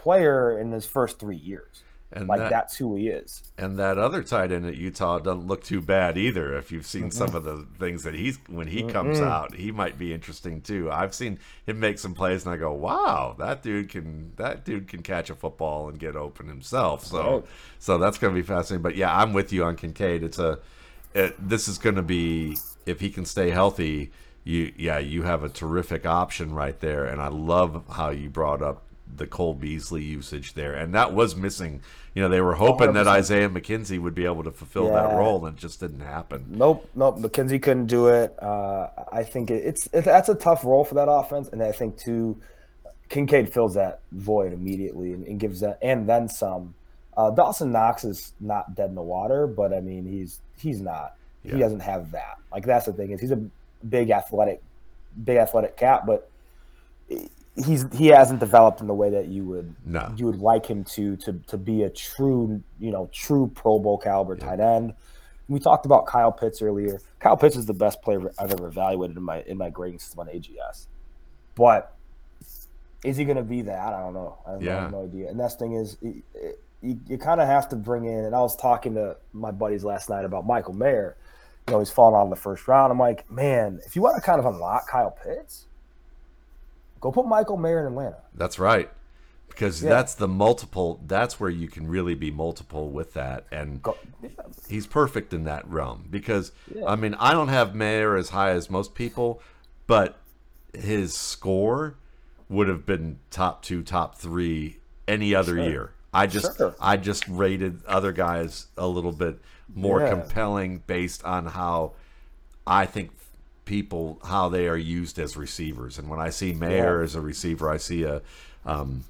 player in his first three years. And like that, that's who he is. And that other tight end at Utah doesn't look too bad either. If you've seen mm-hmm. some of the things that he's, when he mm-hmm. comes out, he might be interesting too. I've seen him make some plays and I go, wow, that dude can, that dude can catch a football and get open himself. So, right. so that's going to be fascinating, but yeah, I'm with you on Kincaid. It's a, it, this is going to be, if he can stay healthy, you, yeah, you have a terrific option right there. And I love how you brought up the Cole Beasley usage there, and that was missing. You know, they were hoping one hundred percent that Isaiah McKenzie would be able to fulfill yeah. that role, and it just didn't happen. Nope, nope. McKenzie couldn't do it. Uh, I think it, it's it, that's a tough role for that offense, and I think too, Kincaid fills that void immediately and, and gives that, and then some. Uh, Dawson Knox is not dead in the water, but I mean, he's he's not. Yeah. He doesn't have that. Like that's the thing is, he's a big athletic, big athletic cat, but. It, He's he hasn't developed in the way that you would no. you would like him to to to be a true you know true Pro Bowl caliber yeah. tight end. We talked about Kyle Pitts earlier. Kyle Pitts is the best player I've ever evaluated in my in my grading system on A G S. But is he going to be that? I don't know. I have, yeah. I have no idea. And that's the thing is, you, you kind of have to bring in. And I was talking to my buddies last night about Michael Mayer. You know, he's fallen out in the first round. I'm like, man, if you want to kind of unlock Kyle Pitts. Go put Michael Mayer in Atlanta. That's right. Because yeah. that's the multiple. That's where you can really be multiple with that. And Go, yeah. he's perfect in that realm. Because, yeah. I mean, I don't have Mayer as high as most people, but his score would have been top two, top three any other sure. year. I just sure. I just rated other guys a little bit more yeah. compelling based on how I think – people how they are used as receivers. And when I see Mayer yeah. as a receiver, I see a um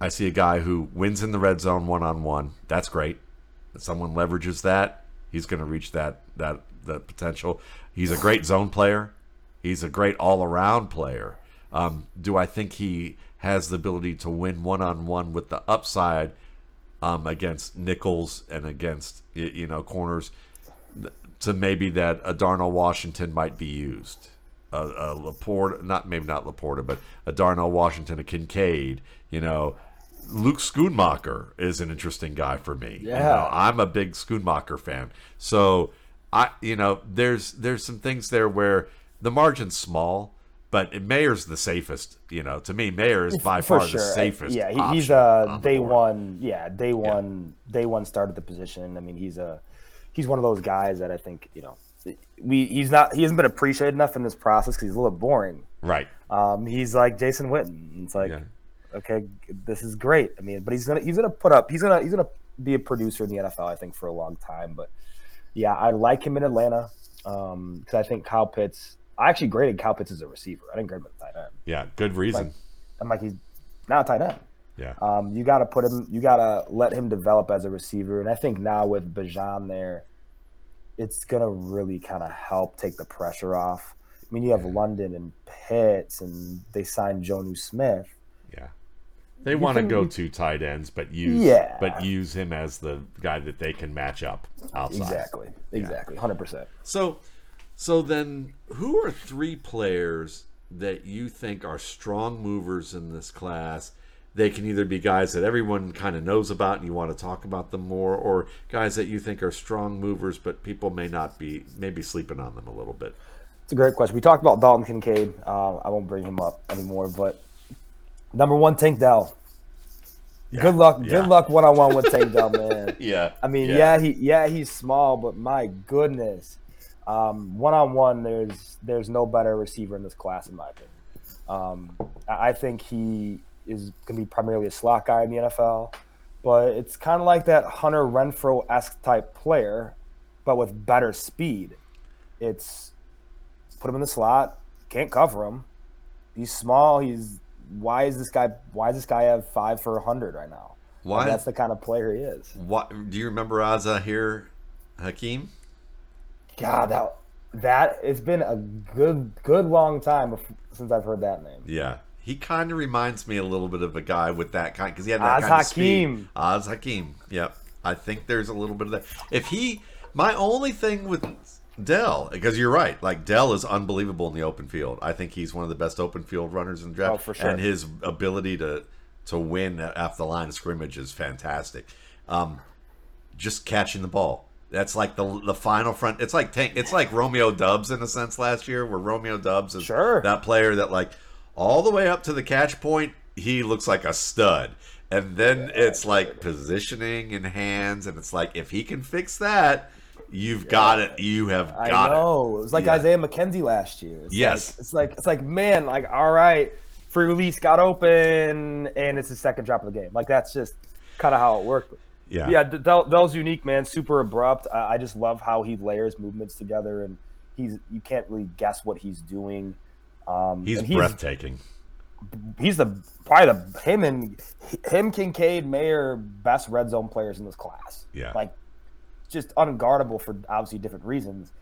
I see a guy who wins in the red zone one-on-one. That's great. If someone leverages that, he's going to reach that that that potential. He's a great zone player. He's a great all-around player. Um do I think he has the ability to win one-on-one with the upside um against nickels and against you know corners? So maybe that a Darnell Washington might be used, a, a LaPorta, not maybe not LaPorta, but a Darnell Washington, a Kincaid. You know, Luke Schoonmaker is an interesting guy for me. Yeah, you know, I'm a big Schoonmaker fan. So I, you know, there's there's some things there where the margin's small, but Mayer's the safest. You know, to me, Mayer is by for far sure. the safest. I, yeah, he's a day one. Yeah, day one. Yeah. Day one started the position. I mean, he's a. He's one of those guys that I think, you know, we he's not he hasn't been appreciated enough in this process because he's a little boring. Right. Um, he's like Jason Witten. It's like, yeah. okay, this is great. I mean, but he's gonna he's gonna put up he's gonna he's gonna be a producer in the N F L, I think, for a long time. But yeah, I like him in Atlanta because um, I think Kyle Pitts. I actually graded Kyle Pitts as a receiver. I didn't grade him as a tight end. Yeah, good reason. Like, I'm like he's not a tight end. Yeah. Um, you gotta put him. You gotta let him develop as a receiver, and I think now with Bijan there, it's gonna really kind of help take the pressure off. I mean, you have yeah. London and Pitts, and they signed Jonnu Smith. Yeah. They want to go to tight ends, but use yeah. but use him as the guy that they can match up outside. Exactly. Exactly. Hundred yeah. percent. So, so then, who are three players that you think are strong movers in this class? They can either be guys that everyone kind of knows about and you want to talk about them more, or guys that you think are strong movers, but people may not be, maybe sleeping on them a little bit. It's a great question. We talked about Dalton Kincaid. Uh, I won't bring him up anymore, but number one, Tank Dell. Yeah. Good luck. Yeah. Good luck one-on-one with Tank Dell, man. Yeah. I mean, yeah. yeah, he, yeah, he's small, but my goodness. Um, one-on-one, there's, there's no better receiver in this class, in my opinion. Um, I think he, is going to be primarily a slot guy in the N F L, but it's kind of like that Hunter Renfrow-esque type player, but with better speed. It's put him in the slot, can't cover him. He's small. He's why is this guy? Why does this guy have five for a hundred right now? Why? And that's the kind of player he is. What do you remember Az-Zahir Hakim? God, that that it's been a good good long time since I've heard that name. Yeah. He kind of reminds me a little bit of a guy with that kind, because he had that kind of speed. Az-Zahir Hakim. Yep. I think there's a little bit of that. If he, my only thing with Dell, because you're right, like Dell is unbelievable in the open field. I think he's one of the best open field runners in the draft. Oh, for sure. And his ability to to win off the line of scrimmage is fantastic. Um, just catching the ball. That's like the the final front. It's like Tank, it's like Romeo Dubs in a sense last year, where Romeo Dubs is sure. that player that like all the way up to the catch point, he looks like a stud. And then yeah, it's like good. positioning and hands, and it's like if he can fix that, you've yeah. got it. You have got it. I know. It, it was like yeah. Isaiah McKenzie last year. It's yes. Like, it's like it's like man, like all right, free release got open, and it's his second drop of the game. Like that's just kind of how it worked. Yeah, yeah. Dell, Dell's unique, man. Super abrupt. I, I just love how he layers movements together, and he's you can't really guess what he's doing. Um, he's, he's breathtaking. He's the probably the him and him Kincaid, Mayer, best red zone players in this class. Yeah, like just unguardable for obviously different reasons,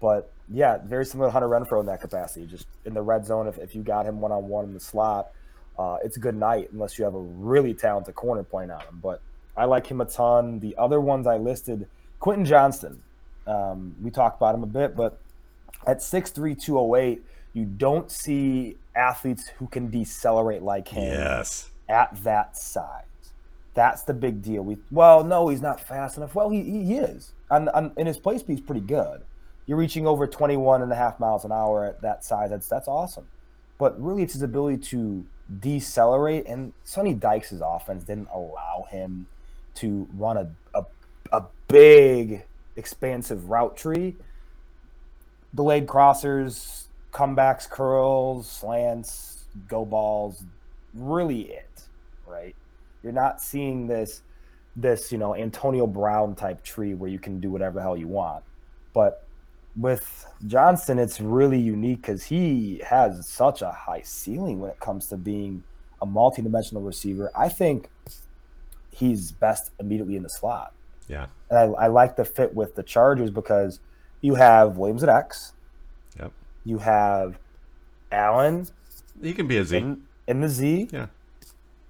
but yeah, very similar to Hunter Renfrow in that capacity. Just in the red zone, if if you got him one on one in the slot, uh, it's a good night unless you have a really talented corner playing on him. But I like him a ton. The other ones I listed, Quentin Johnston. Um, we talked about him a bit, but at six three, two oh eight, you don't see athletes who can decelerate like him yes. at that size. That's the big deal. We well, no, he's not fast enough. Well, he he is. On, on, and his play speed's pretty good. You're reaching over twenty-one and a half miles an hour at that size. That's that's awesome. But really, it's his ability to decelerate. And Sonny Dykes' offense didn't allow him to run a a, a big, expansive route tree. Delayed crossers, comebacks, curls, slants, go balls, really it, right? You're not seeing this, this you know, Antonio Brown type tree where you can do whatever the hell you want. But with Johnston, it's really unique because he has such a high ceiling when it comes to being a multidimensional receiver. I think he's best immediately in the slot. Yeah. And I, I like the fit with the Chargers because you have Williams at X. Yep. You have Allen. He can be a Z. In, in the Z. Yeah.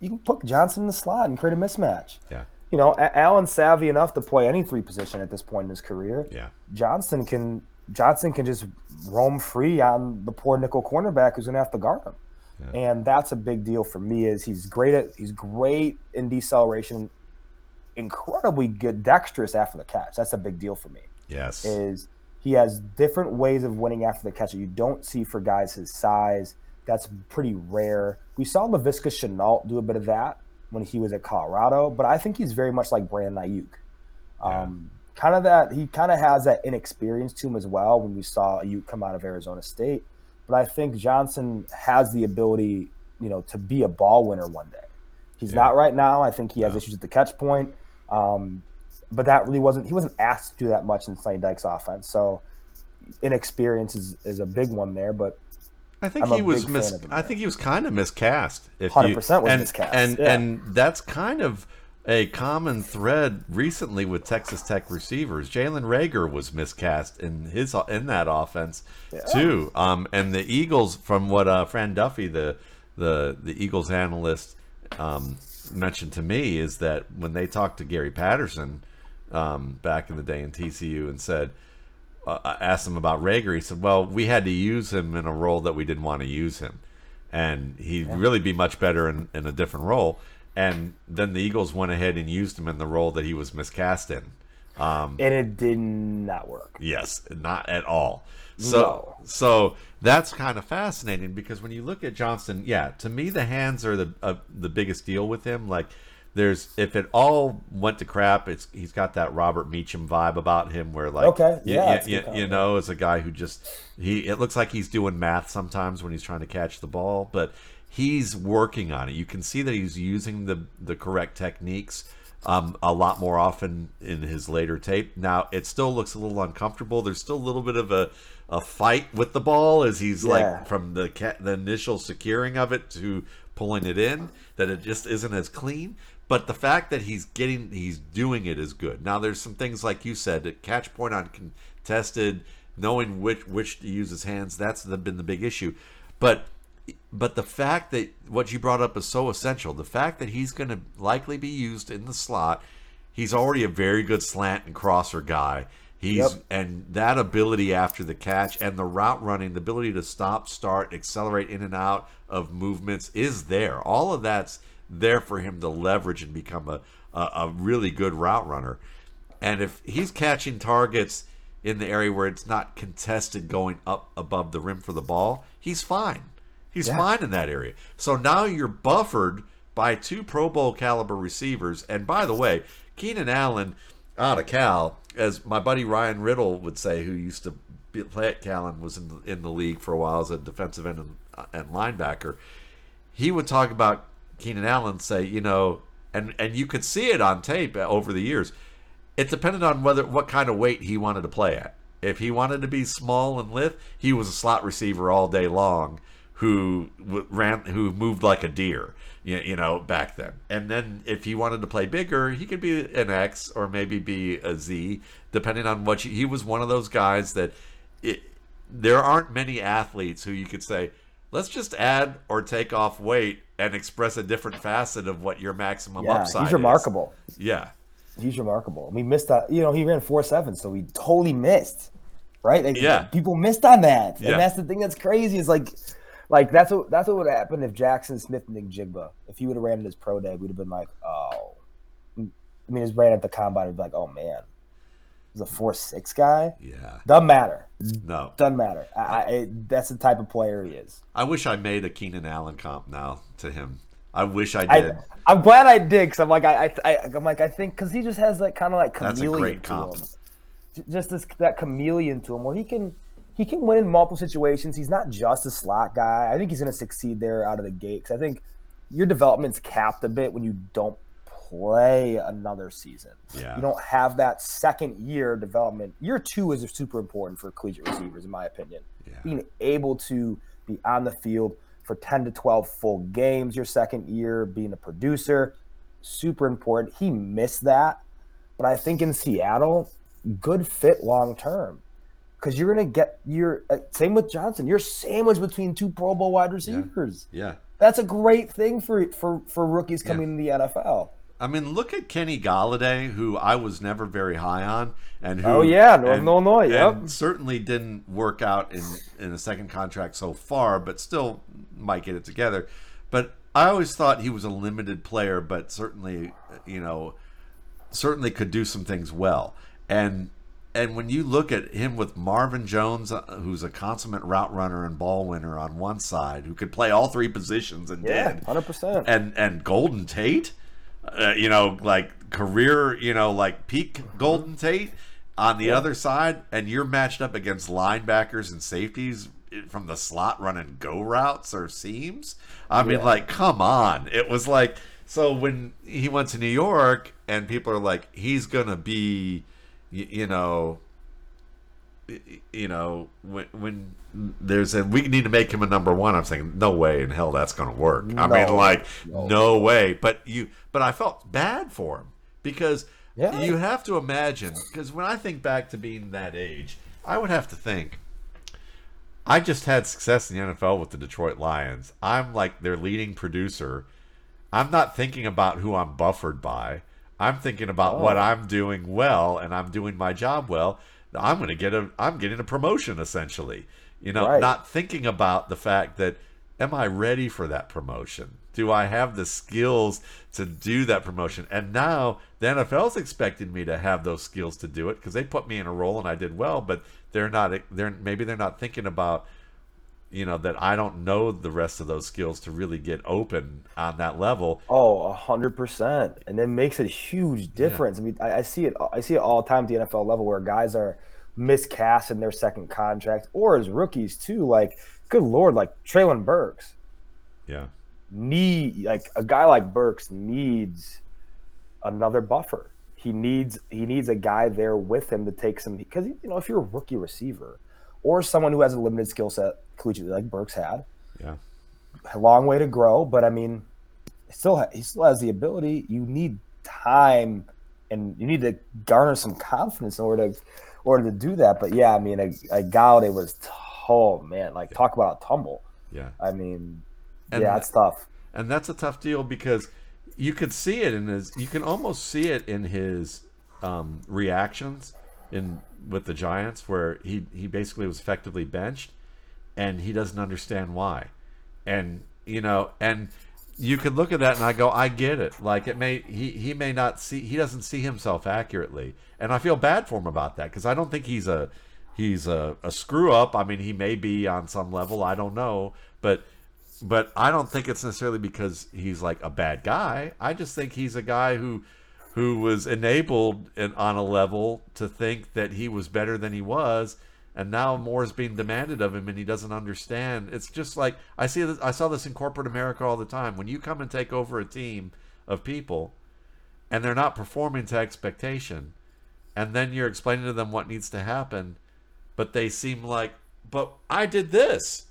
You can put Johnson in the slot and create a mismatch. Yeah. You know, Allen's savvy enough to play any three position at this point in his career. Yeah. Johnson can Johnson can just roam free on the poor nickel cornerback who's going to have to guard him. Yeah. And that's a big deal for me is he's great at he's great in deceleration, incredibly good, dexterous after the catch. That's a big deal for me. Yes. Is he has different ways of winning after the catch that you don't see for guys his size. That's pretty rare. We saw Laviska Shenault do a bit of that when he was at Colorado, but I think he's very much like Brandon Ayuk. Yeah. Um, kind of that he kind of has that inexperience to him as well when we saw Ayuk come out of Arizona State. But I think Johnson has the ability, you know, to be a ball winner one day. He's yeah. not right now. I think he has yeah. issues at the catch point. Um, But that really wasn't – he wasn't asked to do that much in Sonny Dykes' offense. So inexperience is, is a big one there, but I think I'm he was mis- – I think he was kind of miscast. If one hundred percent you, was and, miscast. And, yeah. and that's kind of a common thread recently with Texas Tech receivers. Jalen Reagor was miscast in his in that offense yeah. too. Um, and the Eagles, from what uh, Fran Duffy, the, the, the Eagles analyst, um, mentioned to me, is that when they talked to Gary Patterson – Um, back in the day in T C U and said, uh, asked him about Reagor. He said, well, we had to use him in a role that we didn't want to use him. And he'd yeah. really be much better in, in a different role. And then the Eagles went ahead and used him in the role that he was miscast in. Um, and it did not work. Yes, not at all. So, no. so that's kind of fascinating because when you look at Johnston, yeah, to me the hands are the uh, the biggest deal with him. Like, There's if it all went to crap, it's he's got that Robert Meacham vibe about him where like okay, yeah, you, you, you know, as a guy who just he it looks like he's doing math sometimes when he's trying to catch the ball, but he's working on it. You can see that he's using the the correct techniques um, a lot more often in his later tape. Now it still looks a little uncomfortable. There's still a little bit of a, a fight with the ball as he's yeah. like from the ca- the initial securing of it to pulling it in, that it just isn't as clean. But the fact that he's getting, he's doing it is good. Now, there's some things like you said, that catch point on contested, knowing which which to use his hands. That's the, been the big issue. But but the fact that what you brought up is so essential. The fact that he's going to likely be used in the slot. He's already a very good slant and crosser guy. He's yep. and that ability after the catch and the route running, the ability to stop, start, accelerate in and out of movements is there. All of that's there for him to leverage and become a, a, a really good route runner. And if he's catching targets in the area where it's not contested going up above the rim for the ball, he's fine. He's yeah. fine in that area. So now you're buffered by two Pro Bowl caliber receivers. And by the way, Keenan Allen out of Cal, as my buddy Ryan Riddle would say, who used to play at Cal and was in the, in the league for a while as a defensive end and, and linebacker, he would talk about Keenan Allen, say, you know, and, and you could see it on tape over the years. It depended on whether what kind of weight he wanted to play at. If he wanted to be small and lithe, he was a slot receiver all day long who ran, who moved like a deer, you know, back then. And then if he wanted to play bigger, he could be an X or maybe be a Z, depending on what you, he was one of those guys that it, there aren't many athletes who you could say, let's just add or take off weight and express a different facet of what your maximum yeah, upside is. He's remarkable. Is. Yeah. He's remarkable. We missed that. You know, he ran four seven, so he totally missed, right? Like, yeah. People missed on that. Yeah. And that's the thing that's crazy is like, like that's what that's what would have happened if Jackson Smith and Njigba, if he would have ran in his pro day, we'd have been like, oh. I mean, his ran at the combine, we'd be like, oh, man. He's a four six guy? Yeah. Doesn't matter. No. Doesn't matter. I, I, it, that's the type of player he is. I wish I made a Keenan Allen comp now to him. I wish I did. I, I'm glad I did because I'm like I, I I'm like I think because he just has that kind of like chameleon. That's a great comp. To him. Just this that chameleon to him where he can he can win in multiple situations. He's not just a slot guy. I think he's going to succeed there out of the gate because I think your development's capped a bit when you don't play another season. Yeah. You don't have that second year development. Year two is super important for collegiate receivers, in my opinion. Yeah. Being able to be on the field for ten to twelve full games your second year, being a producer, super important. He missed that. But I think in Seattle, good fit long term because you're going to get your – same with Johnson. You're sandwiched between two Pro Bowl wide receivers. Yeah. yeah. That's a great thing for for, for rookies coming yeah. to the N F L. I mean, look at Kenny Golladay, who I was never very high on, and who oh yeah, Northern and, Illinois, yep, and certainly didn't work out in, in a second contract so far, but still might get it together. But I always thought he was a limited player, but certainly, you know, certainly could do some things well. And and when you look at him with Marvin Jones, who's a consummate route runner and ball winner on one side, who could play all three positions and yeah, did one hundred percent, and and Golden Tate. Uh, you know, like career, you know, like peak Golden Tate on the yeah. other side, and you're matched up against linebackers and safeties from the slot running go routes or seams. I yeah. mean, like, come on. It was like, so when he went to New York and people are like, he's going to be, you, you know, you know, when, when there's a, we need to make him a number one. I'm saying, no way in hell that's going to work. No. I mean, like, no. no way. But you, but I felt bad for him because yeah. you have to imagine. Because when I think back to being that age, I would have to think, I just had success in the N F L with the Detroit Lions. I'm like their leading producer. I'm not thinking about who I'm buffered by. I'm thinking about oh. what I'm doing well, and I'm doing my job well. I'm going to get a, I'm getting a promotion essentially, you know, right. not thinking about the fact that, am I ready for that promotion? Do I have the skills to do that promotion? And now the N F L's expecting me to have those skills to do it because they put me in a role and I did well, but they're not, they're maybe they're not thinking about, you know, that I don't know the rest of those skills to really get open on that level. Oh, a hundred percent. And that makes a huge difference. Yeah. I mean, I, I see it, I see it all the time at the N F L level where guys are miscast in their second contract or as rookies too. Like, good Lord, like Treylon Burks. Yeah. Need like a guy like Burks needs another buffer. He needs, he needs a guy there with him to take some, because, you know, if you're a rookie receiver or someone who has a limited skill set, like Burks had, yeah, a long way to grow, but I mean, still ha- he still has the ability. You need time, and you need to garner some confidence in order to, in order to do that. But yeah, I mean, a, a Galladay was tall, oh, man. Like yeah. talk about a tumble. Yeah, I mean, and yeah, that, that's tough, and that's a tough deal because you could see it in his. You can almost see it in his um, reactions in with the Giants, where he he basically was effectively benched. And he doesn't understand why. And, you know, and you could look at that and I go, I get it. Like it may he he may not see he doesn't see himself accurately, and I feel bad for him about that because I don't think he's a he's a, a screw up. I mean, he may be on some level, I don't know, but but I don't think it's necessarily because he's like a bad guy. I just think he's a guy who who was enabled in, on a level to think that he was better than he was. And now more is being demanded of him, and he doesn't understand. It's just like I see this. I saw this in corporate America all the time. When you come and take over a team of people, and they're not performing to expectation, and then you're explaining to them what needs to happen, but they seem like, "But I did this.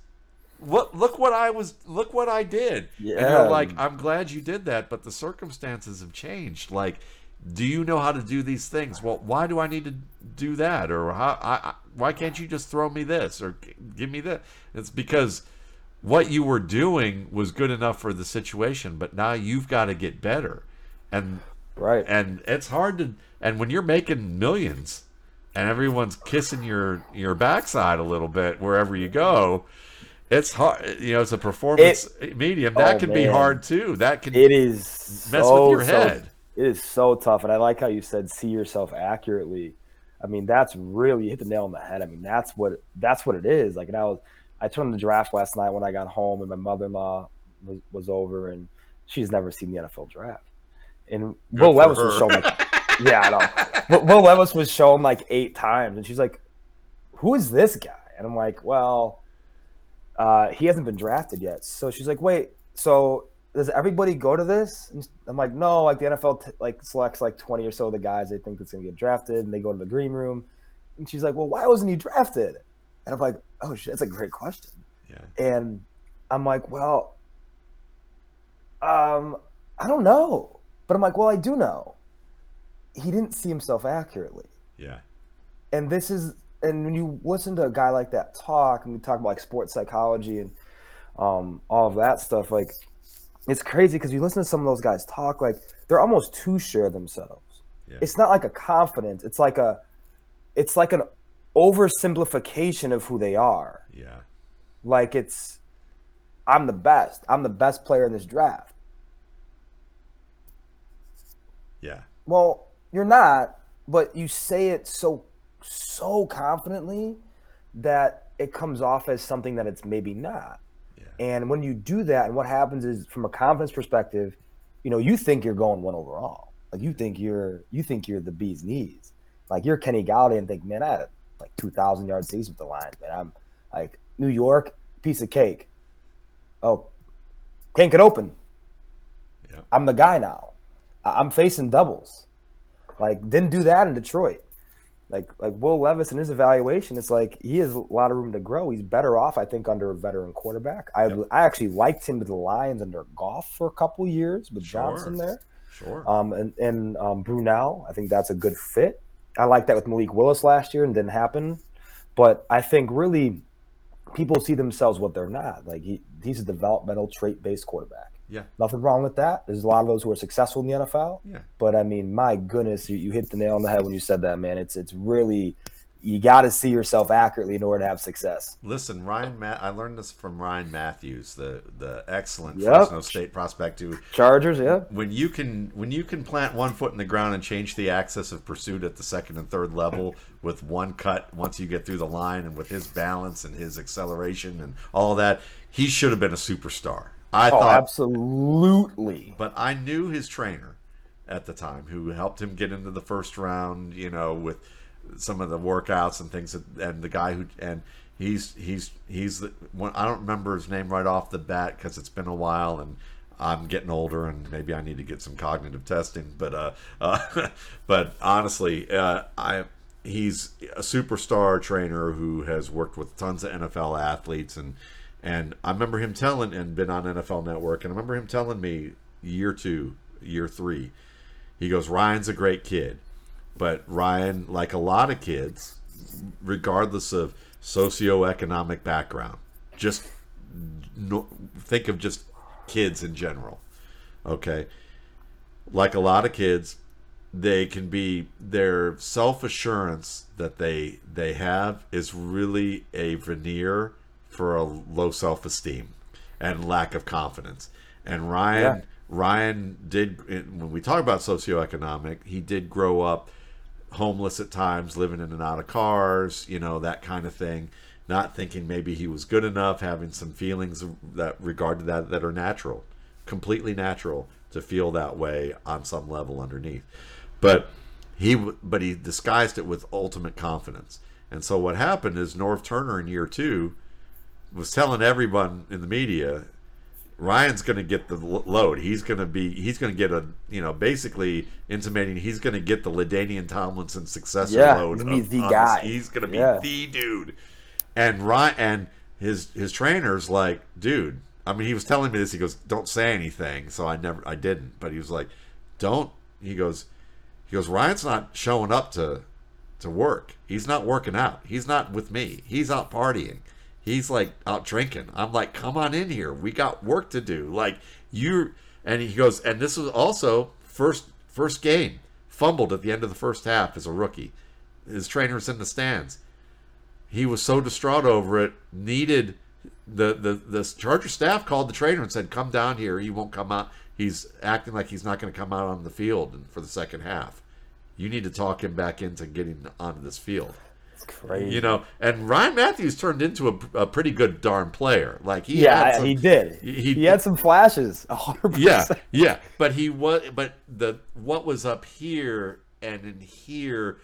What? Look what I was. Look what I did." Yeah. And you're like, "I'm glad you did that, but the circumstances have changed." Like, do you know how to do these things? Well, why do I need to do that? Or how, I, why can't you just throw me this or give me that? It's because what you were doing was good enough for the situation, but now you've got to get better. And right. And it's hard to, and when you're making millions and everyone's kissing your, your backside a little bit wherever you go, it's hard, you know, it's a performance it, medium. That oh, can man. be hard too. That can it is mess so, with your head. So- It is so tough, and I like how you said see yourself accurately. I mean, that's really hit the nail on the head. I mean, that's what that's what it is. Like, and I was, I turned the draft last night when I got home, and my mother-in-law was, was over, and she's never seen the N F L draft. And Good Will Levis her. was shown, like, yeah, I know. Will Levis was shown like eight times, and she's like, "Who is this guy?" And I'm like, "Well, uh, he hasn't been drafted yet." So she's like, "Wait, so." Does everybody go to this? And I'm like, no, like the N F L t- like selects like twenty or so of the guys they think that's going to get drafted, and they go to the green room. And she's like, well, why wasn't he drafted? And I'm like, oh, shit, that's a great question. Yeah. And I'm like, well, um, I don't know. But I'm like, well, I do know. He didn't see himself accurately. Yeah. And this is, and when you listen to a guy like that talk, and we talk about like sports psychology and um, all of that stuff, like, it's crazy because you listen to some of those guys talk, like they're almost too sure of themselves. Yeah. It's not like a confidence. It's like a, it's like an oversimplification of who they are. Yeah. Like it's, I'm the best. I'm the best player in this draft. Yeah. Well, you're not, but you say it so, so confidently that it comes off as something that it's maybe not. And when you do that, and what happens is, from a confidence perspective, you know, you think you're going one overall. Like you think you're, you think you're the bee's knees. Like you're Kenny Galladay and think, man, I had like two thousand yard season with the Lions. Man, I'm like New York, piece of cake. Oh, can't get open. Yeah. I'm the guy now. I'm facing doubles. Like didn't do that in Detroit. Like like Will Levis and his evaluation, it's like he has a lot of room to grow. He's better off, I think, under a veteran quarterback. I yep. I actually liked him to the Lions under Goff for a couple years with sure. Johnson there. Sure. Um and, and um Brunell, I think that's a good fit. I liked that with Malik Willis last year and didn't happen. But I think really people see themselves what they're not. Like he, he's a developmental trait-based quarterback. Yeah. Nothing wrong with that. There's a lot of those who are successful in the N F L. Yeah. But, I mean, my goodness, you, you hit the nail on the head when you said that, man. It's it's really – you got to see yourself accurately in order to have success. Listen, Ryan Ma- – I learned this from Ryan Matthews, the the excellent yep. Fresno State prospect who – Chargers, yeah. When you can when you can plant one foot in the ground and change the axis of pursuit at the second and third level with one cut once you get through the line, and with his balance and his acceleration and all that, he should have been a superstar. I oh, thought absolutely, but I knew his trainer at the time, who helped him get into the first round. You know, with some of the workouts and things, that, and the guy who and he's he's he's the one. I don't remember his name right off the bat because it's been a while, and I'm getting older, and maybe I need to get some cognitive testing. But uh, uh but honestly, uh, I he's a superstar trainer who has worked with tons of N F L athletes and. And I remember him telling, and been on N F L Network, and I remember him telling me year two, year three, he goes, Ryan's a great kid. But Ryan, like a lot of kids, regardless of socioeconomic background, just no, think of just kids in general, okay? Like a lot of kids, they can be, their self-assurance that they they have is really a veneer for a low self-esteem and lack of confidence. And Ryan, yeah. Ryan did, when we talk about socioeconomic, he did grow up homeless at times, living in and out of cars, you know, that kind of thing, not thinking maybe he was good enough, having some feelings that regard to that that are natural, completely natural to feel that way on some level underneath. But he, but he disguised it with ultimate confidence. And so what happened is Norv Turner in year two was telling everyone in the media, Ryan's going to get the load. He's going to be, he's going to get a, you know, basically intimating he's going to get the LaDainian Tomlinson successor yeah, load. He's going to be the guy. This. He's going to be yeah. the dude. And Ryan and his his trainer's like, dude, I mean, he was telling me this. He goes, don't say anything. So I never, I didn't. But he was like, don't. He goes, he goes, Ryan's not showing up to to work. He's not working out. He's not with me. He's out partying. He's like out drinking. I'm like, come on in here. We got work to do. Like you. And he goes, and this was also first first game fumbled at the end of the first half as a rookie. His trainer's in the stands. He was so distraught over it. Needed the the the Charger staff called the trainer and said, come down here. He won't come out. He's acting like he's not going to come out on the field for the second half. You need to talk him back into getting onto this field. Crazy. You know, and Ryan Matthews turned into a, a pretty good darn player. Like he, yeah, had some, he did. He, he had some flashes. one hundred percent. Yeah, yeah. But he was, but the what was up here and in here,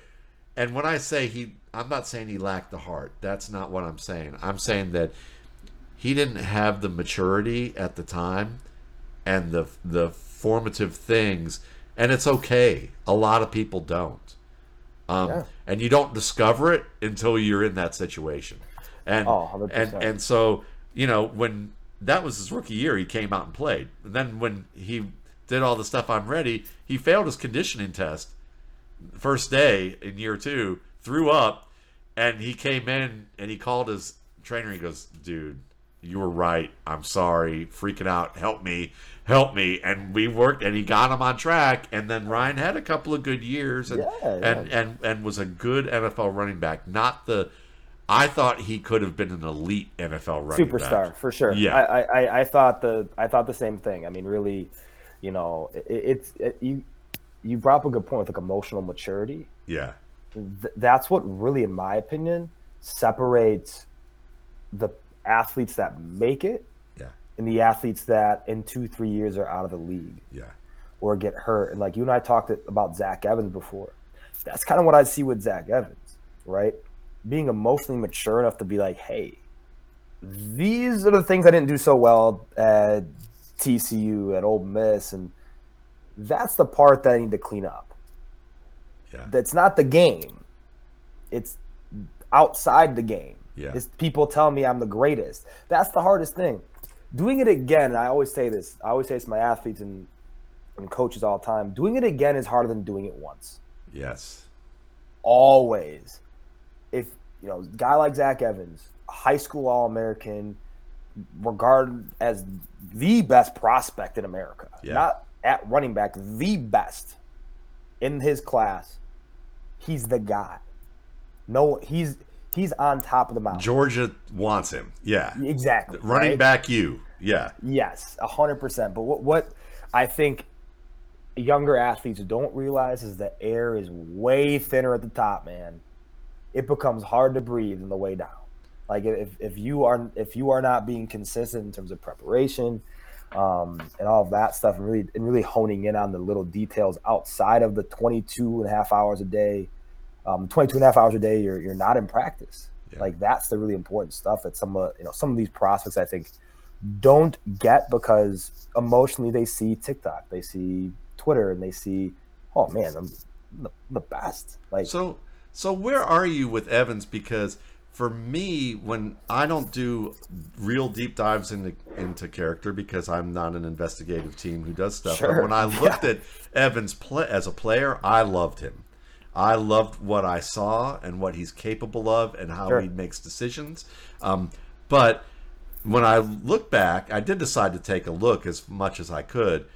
and when I say he, I'm not saying he lacked the heart. That's not what I'm saying. I'm saying that he didn't have the maturity at the time, and the the formative things. And it's okay. A lot of people don't. Um, yeah. And you don't discover it until you're in that situation. And, oh, and and so, you know, when that was his rookie year, he came out and played. And then when he did all the stuff I'm ready, he failed his conditioning test first day in year two, threw up, and he came in and he called his trainer. He goes, dude, you were right. I'm sorry. Freaking out. Help me. Help me. And we worked, and he got him on track. And then Ryan had a couple of good years and, yeah, and, yeah. and, and was a good N F L running back. Not the – I thought he could have been an elite N F L running Superstar, back. Superstar, for sure. Yeah. I, I, I, thought the, I thought the same thing. I mean, really, you know, it, it's it, you, you brought up a good point with, like, emotional maturity. Yeah. Th- that's what really, in my opinion, separates the – athletes that make it yeah. and the athletes that in two, three years are out of the league yeah, or get hurt. And like you and I talked about Zach Evans before. That's kind of what I see with Zach Evans, right? Being emotionally mature enough to be like, hey, these are the things I didn't do so well at T C U, at Ole Miss, and that's the part that I need to clean up. Yeah. That's not the game. It's outside the game. Yeah. It's people telling me I'm the greatest. That's the hardest thing. Doing it again, and I always say this. I always say this to my athletes and, and coaches all the time. Doing it again is harder than doing it once. Yes. Always. If, you know, a guy like Zach Evans, high school All-American, regarded as the best prospect in America. Yeah. Not at running back, the best in his class. He's the guy. No, he's... He's on top of the mountain. Georgia wants him. Yeah. Exactly. Running right? back you. Yeah. Yes, one hundred percent. But what, what I think younger athletes don't realize is the air is way thinner at the top, man. It becomes hard to breathe on the way down. Like if, if you are if you are not being consistent in terms of preparation um, and all of that stuff, and really, and really honing in on the little details outside of the twenty-two and a half hours a day, Um, twenty-two and a half hours a day, you're you're not in practice. Yeah. Like that's the really important stuff that some of you know some of these prospects I think don't get, because emotionally they see TikTok, they see Twitter, and they see, oh man, I'm the, the best. Like so, so where are you with Evans? Because for me, when I don't do real deep dives into into character, because I'm not an investigative team who does stuff. Sure. But when I looked yeah. at Evans play as a player, I loved him. I loved what I saw and what he's capable of and how sure. he makes decisions. Um, but when I look back, I did decide to take a look as much as I could.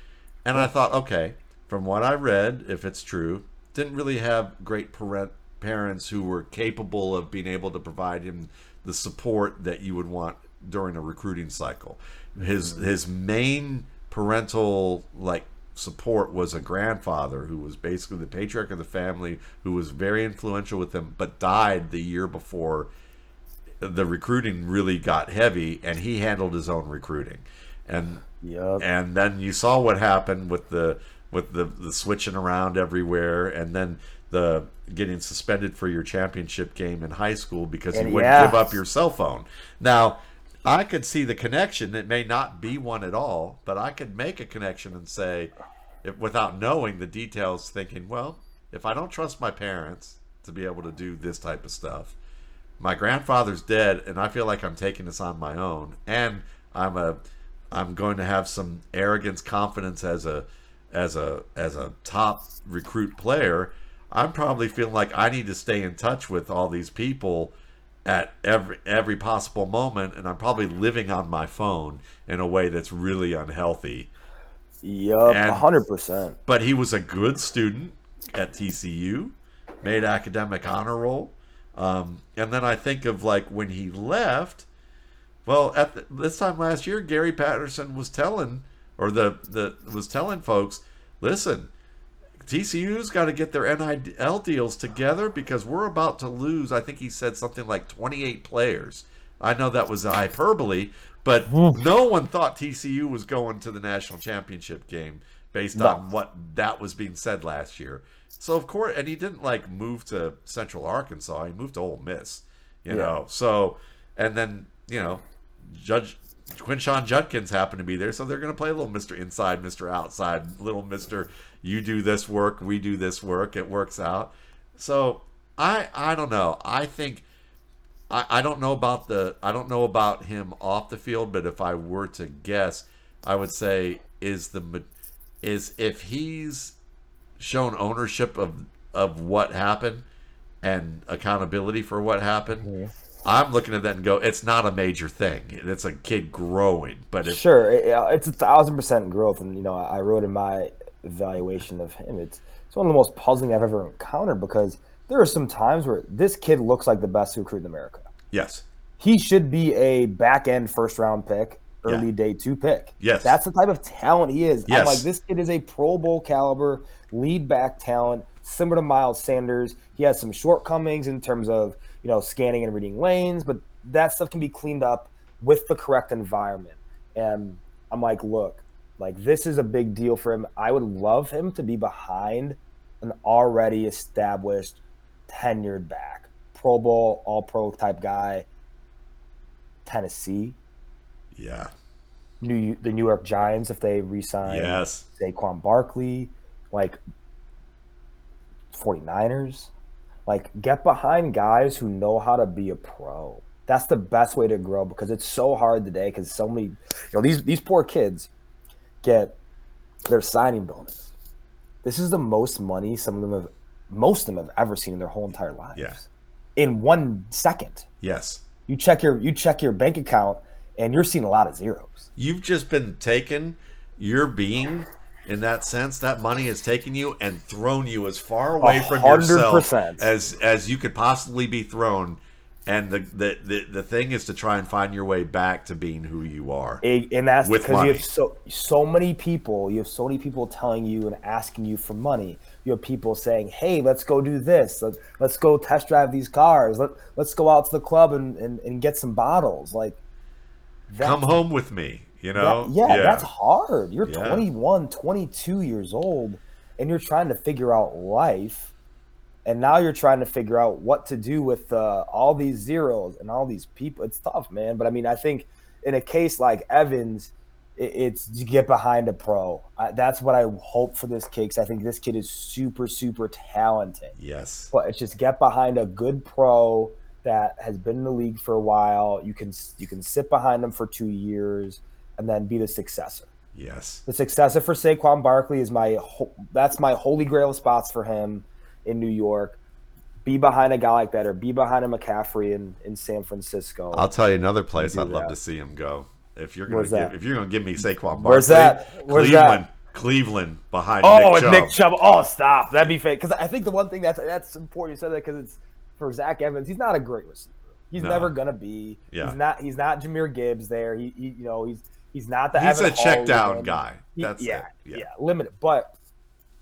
And I thought, okay, from what I read, if it's true, didn't really have great parent, parents who were capable of being able to provide him the support that you would want during a recruiting cycle. His, mm-hmm. his main parental, like, support was a grandfather who was basically the patriarch of the family, who was very influential with them, but died the year before the recruiting really got heavy, and he handled his own recruiting. And yep. and then you saw what happened with the with the, the switching around everywhere, and then the getting suspended for your championship game in high school because and you wouldn't yeah. give up your cell phone. Now, I could see the connection. It may not be one at all, but I could make a connection and say, if, without knowing the details, thinking, well, if I don't trust my parents to be able to do this type of stuff, my grandfather's dead, and I feel like I'm taking this on my own, and I'm a I'm going to have some arrogance, confidence as a as a as a top recruit player. I'm probably feeling like I need to stay in touch with all these people at every every possible moment, and I'm probably living on my phone in a way that's really unhealthy. Yup, one hundred percent. But he was a good student at T C U, made academic honor roll. Um, and then I think of, like, when he left, well, at the, this time last year, Gary Patterson was telling, or the, the was telling folks, listen, T C U's got to get their N I L deals together because we're about to lose, I think he said something like twenty-eight players. I know that was hyperbole, but no one thought T C U was going to the national championship game based no. on what that was being said last year. So, of course, and he didn't, like, move to Central Arkansas. He moved to Ole Miss, you yeah. know. So, and then, you know, Judge Quinshon Judkins happened to be there, so they're going to play a little Mister Inside, Mister Outside, little Mister You do this work, we do this work, it works out. So, I I don't know. I think I, I don't know about the I don't know about him off the field, but if I were to guess, I would say is the is if he's shown ownership of of what happened and accountability for what happened. Yeah. I'm looking at that and go, it's not a major thing. It's a kid growing, but if, sure, it, it's a thousand percent growth. And you know, I wrote in my evaluation of him, it's it's one of the most puzzling I've ever encountered because there are some times where this kid looks like the best recruit in America. Yes, he should be a back end first round pick, early yeah. day two pick. Yes, that's the type of talent he is. Yes. I'm like, this kid is a Pro Bowl caliber lead back talent, similar to Miles Sanders. He has some shortcomings in terms of, you know, scanning and reading lanes, but that stuff can be cleaned up with the correct environment. And I'm like, look, like this is a big deal for him. I would love him to be behind an already established tenured back, Pro Bowl, all pro type guy, Tennessee. Yeah. New the New York Giants, if they re-sign yes. Saquon Barkley, like 49ers. Like, get behind guys who know how to be a pro. That's the best way to grow because it's so hard today because so many, you know, these these poor kids get their signing bonus. This is the most money some of them have, most of them have ever seen in their whole entire lives. Yeah. In one second. Yes. You check your you check your bank account and you're seeing a lot of zeros. You've just been taken, you're being in that sense, that money has taken you and thrown you as far away one hundred percent from yourself as as you could possibly be thrown. And the, the, the, the thing is to try and find your way back to being who you are. And that's because you have so, so many people, you have so many people telling you and asking you for money. You have people saying, hey, let's go do this. Let's, let's go test drive these cars. Let, let's go out to the club and, and, and get some bottles. Like, come home with me. You know, that, yeah, yeah, that's hard. You're yeah. twenty-one, twenty-two years old, and you're trying to figure out life. And now you're trying to figure out what to do with uh, all these zeros and all these people. It's tough, man. But, I mean, I think in a case like Evans, it, it's you get behind a pro. I, that's what I hope for this kid because I think this kid is super, super talented. Yes. But it's just get behind a good pro that has been in the league for a while. You can you can sit behind them for two years. And then be the successor. Yes. The successor for Saquon Barkley is my ho- that's my holy grail of spots for him in New York. Be behind a guy like that or be behind a McCaffrey in, in San Francisco. I'll tell you another place I'd that. love to see him go. If you're gonna give, if you're gonna give me Saquon Barkley. Where's that? Where's Cleveland. That? Cleveland behind oh, Nick Chubb. Oh, Nick Chubb. Oh, stop. That'd be fake. Because I think the one thing that's that's important you said that because it's for Zach Evans, he's not a great receiver. He's no. never gonna be. Yeah. He's not he's not Jahmyr Gibbs there. He, he you know, he's He's not the he's Evan a Hall check down guy. That's he, yeah, it. yeah, yeah, limited. But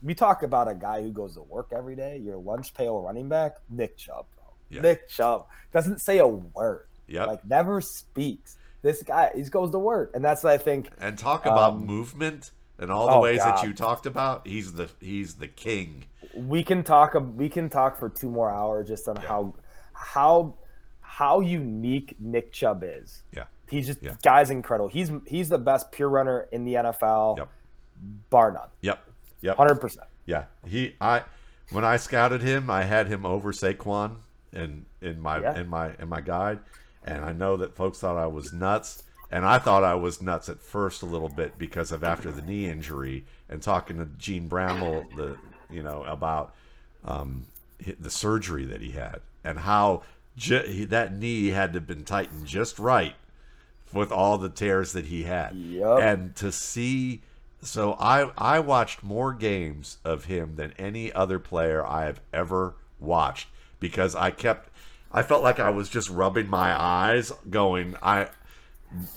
we talk about a guy who goes to work every day. Your lunch pail running back, Nick Chubb. Yeah. Nick Chubb doesn't say a word. Yeah, like never speaks. This guy, he goes to work, and that's what I think. And talk about um, movement and all the oh ways God. that you talked about. He's the he's the king. We can talk. We can talk for two more hours just on yeah. how how how unique Nick Chubb is. Yeah, he's just yeah. guy's incredible. He's he's the best pure runner in the N F L, yep. bar none. Yep, yep, one hundred percent. Yeah, he I when I scouted him, I had him over Saquon in in my yeah. in my in my guide. And I know that folks thought I was nuts, and I thought I was nuts at first a little bit because of after the knee injury and talking to Gene Bramble, the you know about um, the surgery that he had and how j- that knee had to have been tightened just right with all the tears that he had. Yep. And to see, so I I watched more games of him than any other player I have ever watched because I kept. I felt like I was just rubbing my eyes going, I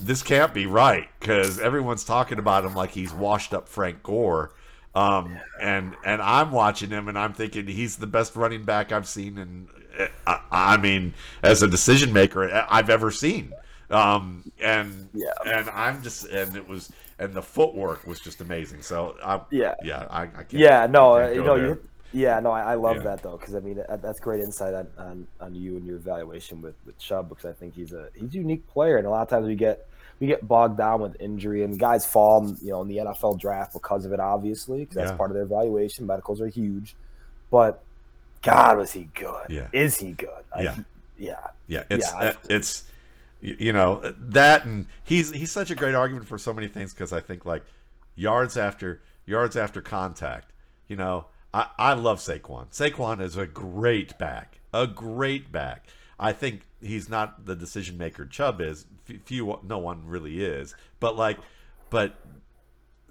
this can't be right because everyone's talking about him like he's washed up Frank Gore. Um, and and I'm watching him and I'm thinking he's the best running back I've seen. And I, I mean, as a decision maker, I've ever seen. Um, and yeah. and I'm just and it was and the footwork was just amazing. So, I, yeah, yeah, I, I can't. Yeah, no, I can't you know, there. you Yeah, no, I, I love yeah. that though because I mean that's great insight on, on, on you and your evaluation with, with Chubb because I think he's a he's a unique player and a lot of times we get we get bogged down with injury and guys fall you know in the N F L draft because of it obviously because yeah. that's part of their evaluation. Medicals are huge, but God, was he good? Yeah. Is he good? Like, yeah, yeah, yeah. It's yeah, uh, it's you know that and he's he's such a great argument for so many things because I think like yards after yards after contact, you know. I, I love Saquon. Saquon is a great back, a great back. I think he's not the decision maker Chubb is. F- few, no one really is. But like, but,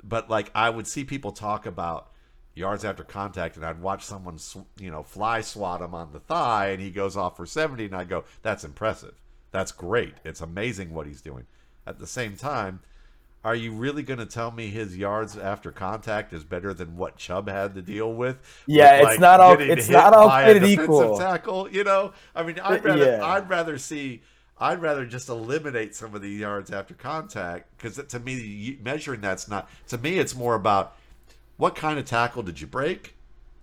but like, I would see people talk about yards after contact, and I'd watch someone, sw- you know, fly swat him on the thigh, and he goes off for seventy, and I go, that's impressive. That's great. It's amazing what he's doing. At the same time. Are you really going to tell me his yards after contact is better than what Chubb had to deal with? Yeah, with, like, it's not all it's not all pitted equal. Tackle, you know, I mean, I'd rather yeah. I'd rather see I'd rather just eliminate some of the yards after contact because to me measuring that's not to me it's more about what kind of tackle did you break,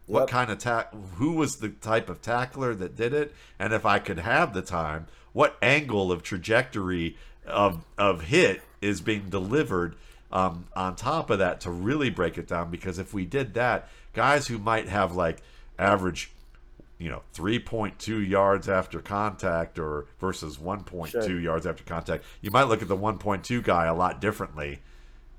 what yep. kind of tack, who was the type of tackler that did it, and if I could have the time, what angle of trajectory of of hit. Is being delivered um, on top of that to really break it down because if we did that, guys who might have like average, you know, three point two yards after contact or versus one point two sure. yards after contact, you might look at the one point two guy a lot differently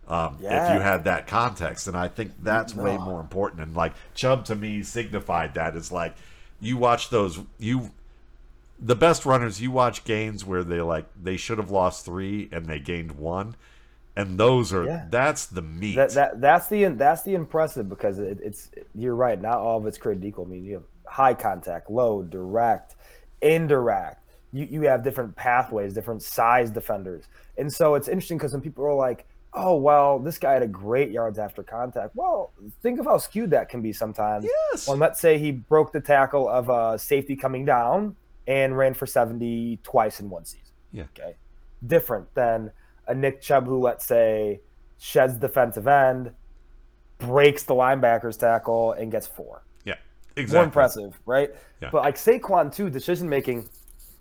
um, yeah. if you had that context. And I think that's no. way more important. And like Chubb to me signified that is like you watch those you. The best runners, you watch games where they like they should have lost three and they gained one, and those are yeah. that's the meat. That, that that's the that's the impressive because it, it's you're right. Not all of it's created equal. I mean, you have high contact, low, direct, indirect. You you have different pathways, different size defenders, and so it's interesting because when people are like, "Oh well, this guy had a great yards after contact." Well, think of how skewed that can be sometimes. Yes. Well, let's say he broke the tackle of a safety coming down. And ran for seventy twice in one season. Yeah. Okay. Different than a Nick Chubb who, let's say, sheds defensive end, breaks the linebacker's tackle, and gets four. Yeah. Exactly. More impressive, right? Yeah. But like Saquon, too, decision making.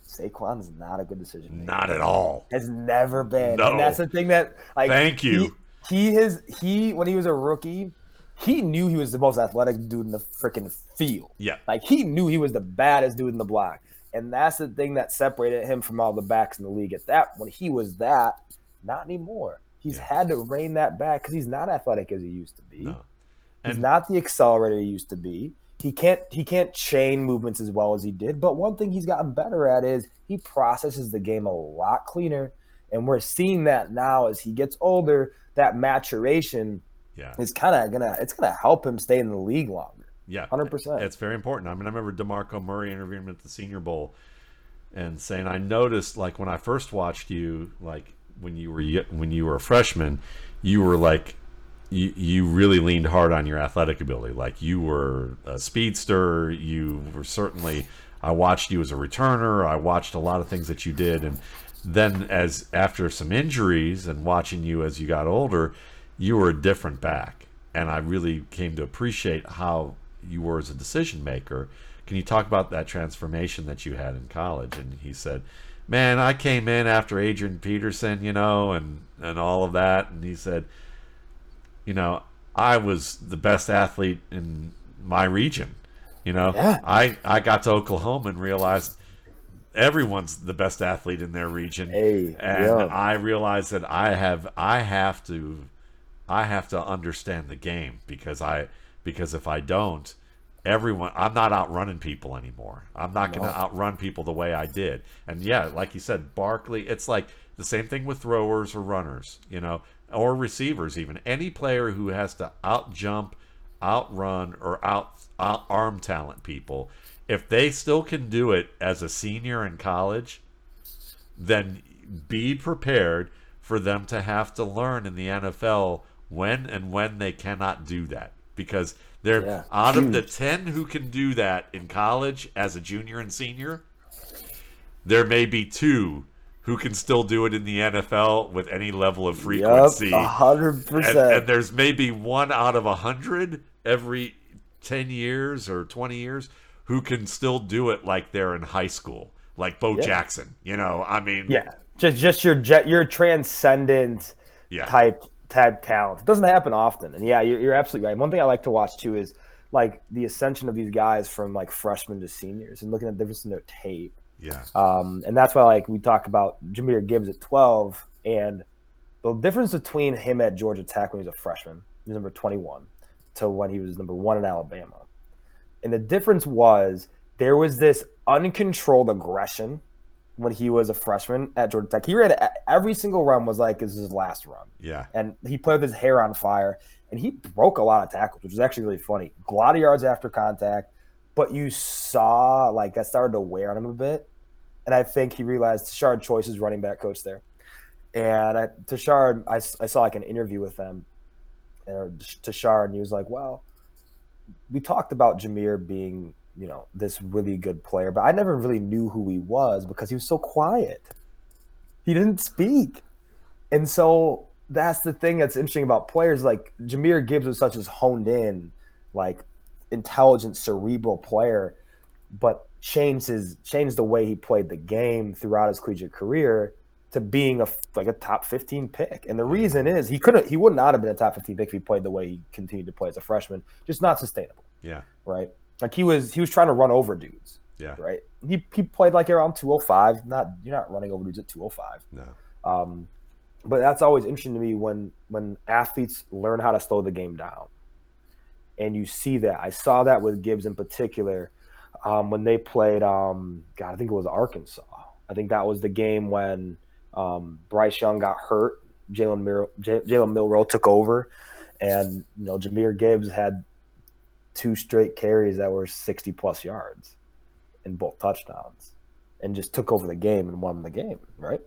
Saquon's not a good decision maker. Not at all. Has never been. No. And that's the thing that, like, thank you. He, he his he when he was a rookie. He knew he was the most athletic dude in the freaking field. Yeah. Like he knew he was the baddest dude in the block. And that's the thing that separated him from all the backs in the league at that. When he was that, not anymore. He's yeah. had to rein that back because he's not athletic as he used to be. No. And he's not the accelerator he used to be. He can't he can't chain movements as well as he did. But one thing he's gotten better at is he processes the game a lot cleaner. And we're seeing that now as he gets older, that maturation yeah. is kind of gonna it's gonna help him stay in the league longer. Yeah, one hundred percent. It's very important. I mean, I remember DeMarco Murray interviewing him at the Senior Bowl and saying, I noticed, like, when I first watched you, like, when you were when you were a freshman, you were like you you really leaned hard on your athletic ability. Like you were a speedster. You were certainly. I watched you as a returner. I watched a lot of things that you did, and then as after some injuries and watching you as you got older, you were a different back. And I really came to appreciate how you were as a decision maker. Can you talk about that transformation that you had in college? And he said, man, I came in after Adrian Peterson, you know, and, and all of that. And he said, you know, I was the best athlete in my region. You know, yeah. I, I got to Oklahoma and realized everyone's the best athlete in their region. Hey, and yeah. I realized that I have, I have to, I have to understand the game because I, because if I don't, everyone, I'm not outrunning people anymore. I'm not going to outrun people the way I did. And yeah, like you said, Barkley, it's like the same thing with throwers or runners, you know, or receivers, even any player who has to out jump, outrun, or out, out arm talent people. If they still can do it as a senior in college, then be prepared for them to have to learn in the N F L when and when they cannot do that. Because they're yeah. out of the ten who can do that in college as a junior and senior, there may be two who can still do it in the N F L with any level of frequency. Yep, one hundred percent. And, and there's maybe one out of one hundred every ten years or twenty years who can still do it like they're in high school, like Bo yeah. Jackson. You know, I mean. Yeah, just just your, your transcendent yeah. type Tad talent. It doesn't happen often, and yeah, you're, you're absolutely right. One thing I like to watch too is like the ascension of these guys from like freshmen to seniors, and looking at the difference in their tape. Yeah, um, and that's why like we talk about Jahmyr Gibbs at twelve, and the difference between him at Georgia Tech when he was a freshman, he was number twenty-one, to when he was number one in Alabama, and the difference was there was this uncontrolled aggression. When he was a freshman at Georgia Tech, he ran every single run was like this is his last run. Yeah, and he played with his hair on fire, and he broke a lot of tackles, which was actually really funny. A lot of yards after contact, but you saw like that started to wear on him a bit, and I think he realized Tashard Choice is running back coach there, and I, Tashard, I, I saw like an interview with them, and Tashard, and he was like, well, we talked about Jahmyr being, you know, this really good player, but I never really knew who he was because he was so quiet. He didn't speak. And so that's the thing that's interesting about players. Like Jahmyr Gibbs was such a honed in, like intelligent, cerebral player, but changed his changed the way he played the game throughout his collegiate career to being a like a top fifteen pick. And the reason is he couldn't he would not have been a top fifteen pick if he played the way he continued to play as a freshman. Just not sustainable. Yeah. Right. Like he was, he was trying to run over dudes. Yeah. Right. He he played like around two oh five. Not you're not running over dudes at two oh five. No. Um, but that's always interesting to me when when athletes learn how to slow the game down, and you see that. I saw that with Gibbs in particular um, when they played. Um, God, I think it was Arkansas. I think that was the game when um, Bryce Young got hurt. Jalen Mil- J- Jalen Milroe took over, and you know Jahmyr Gibbs had two straight carries that were sixty plus yards and both touchdowns, and just took over the game and won the game. Right.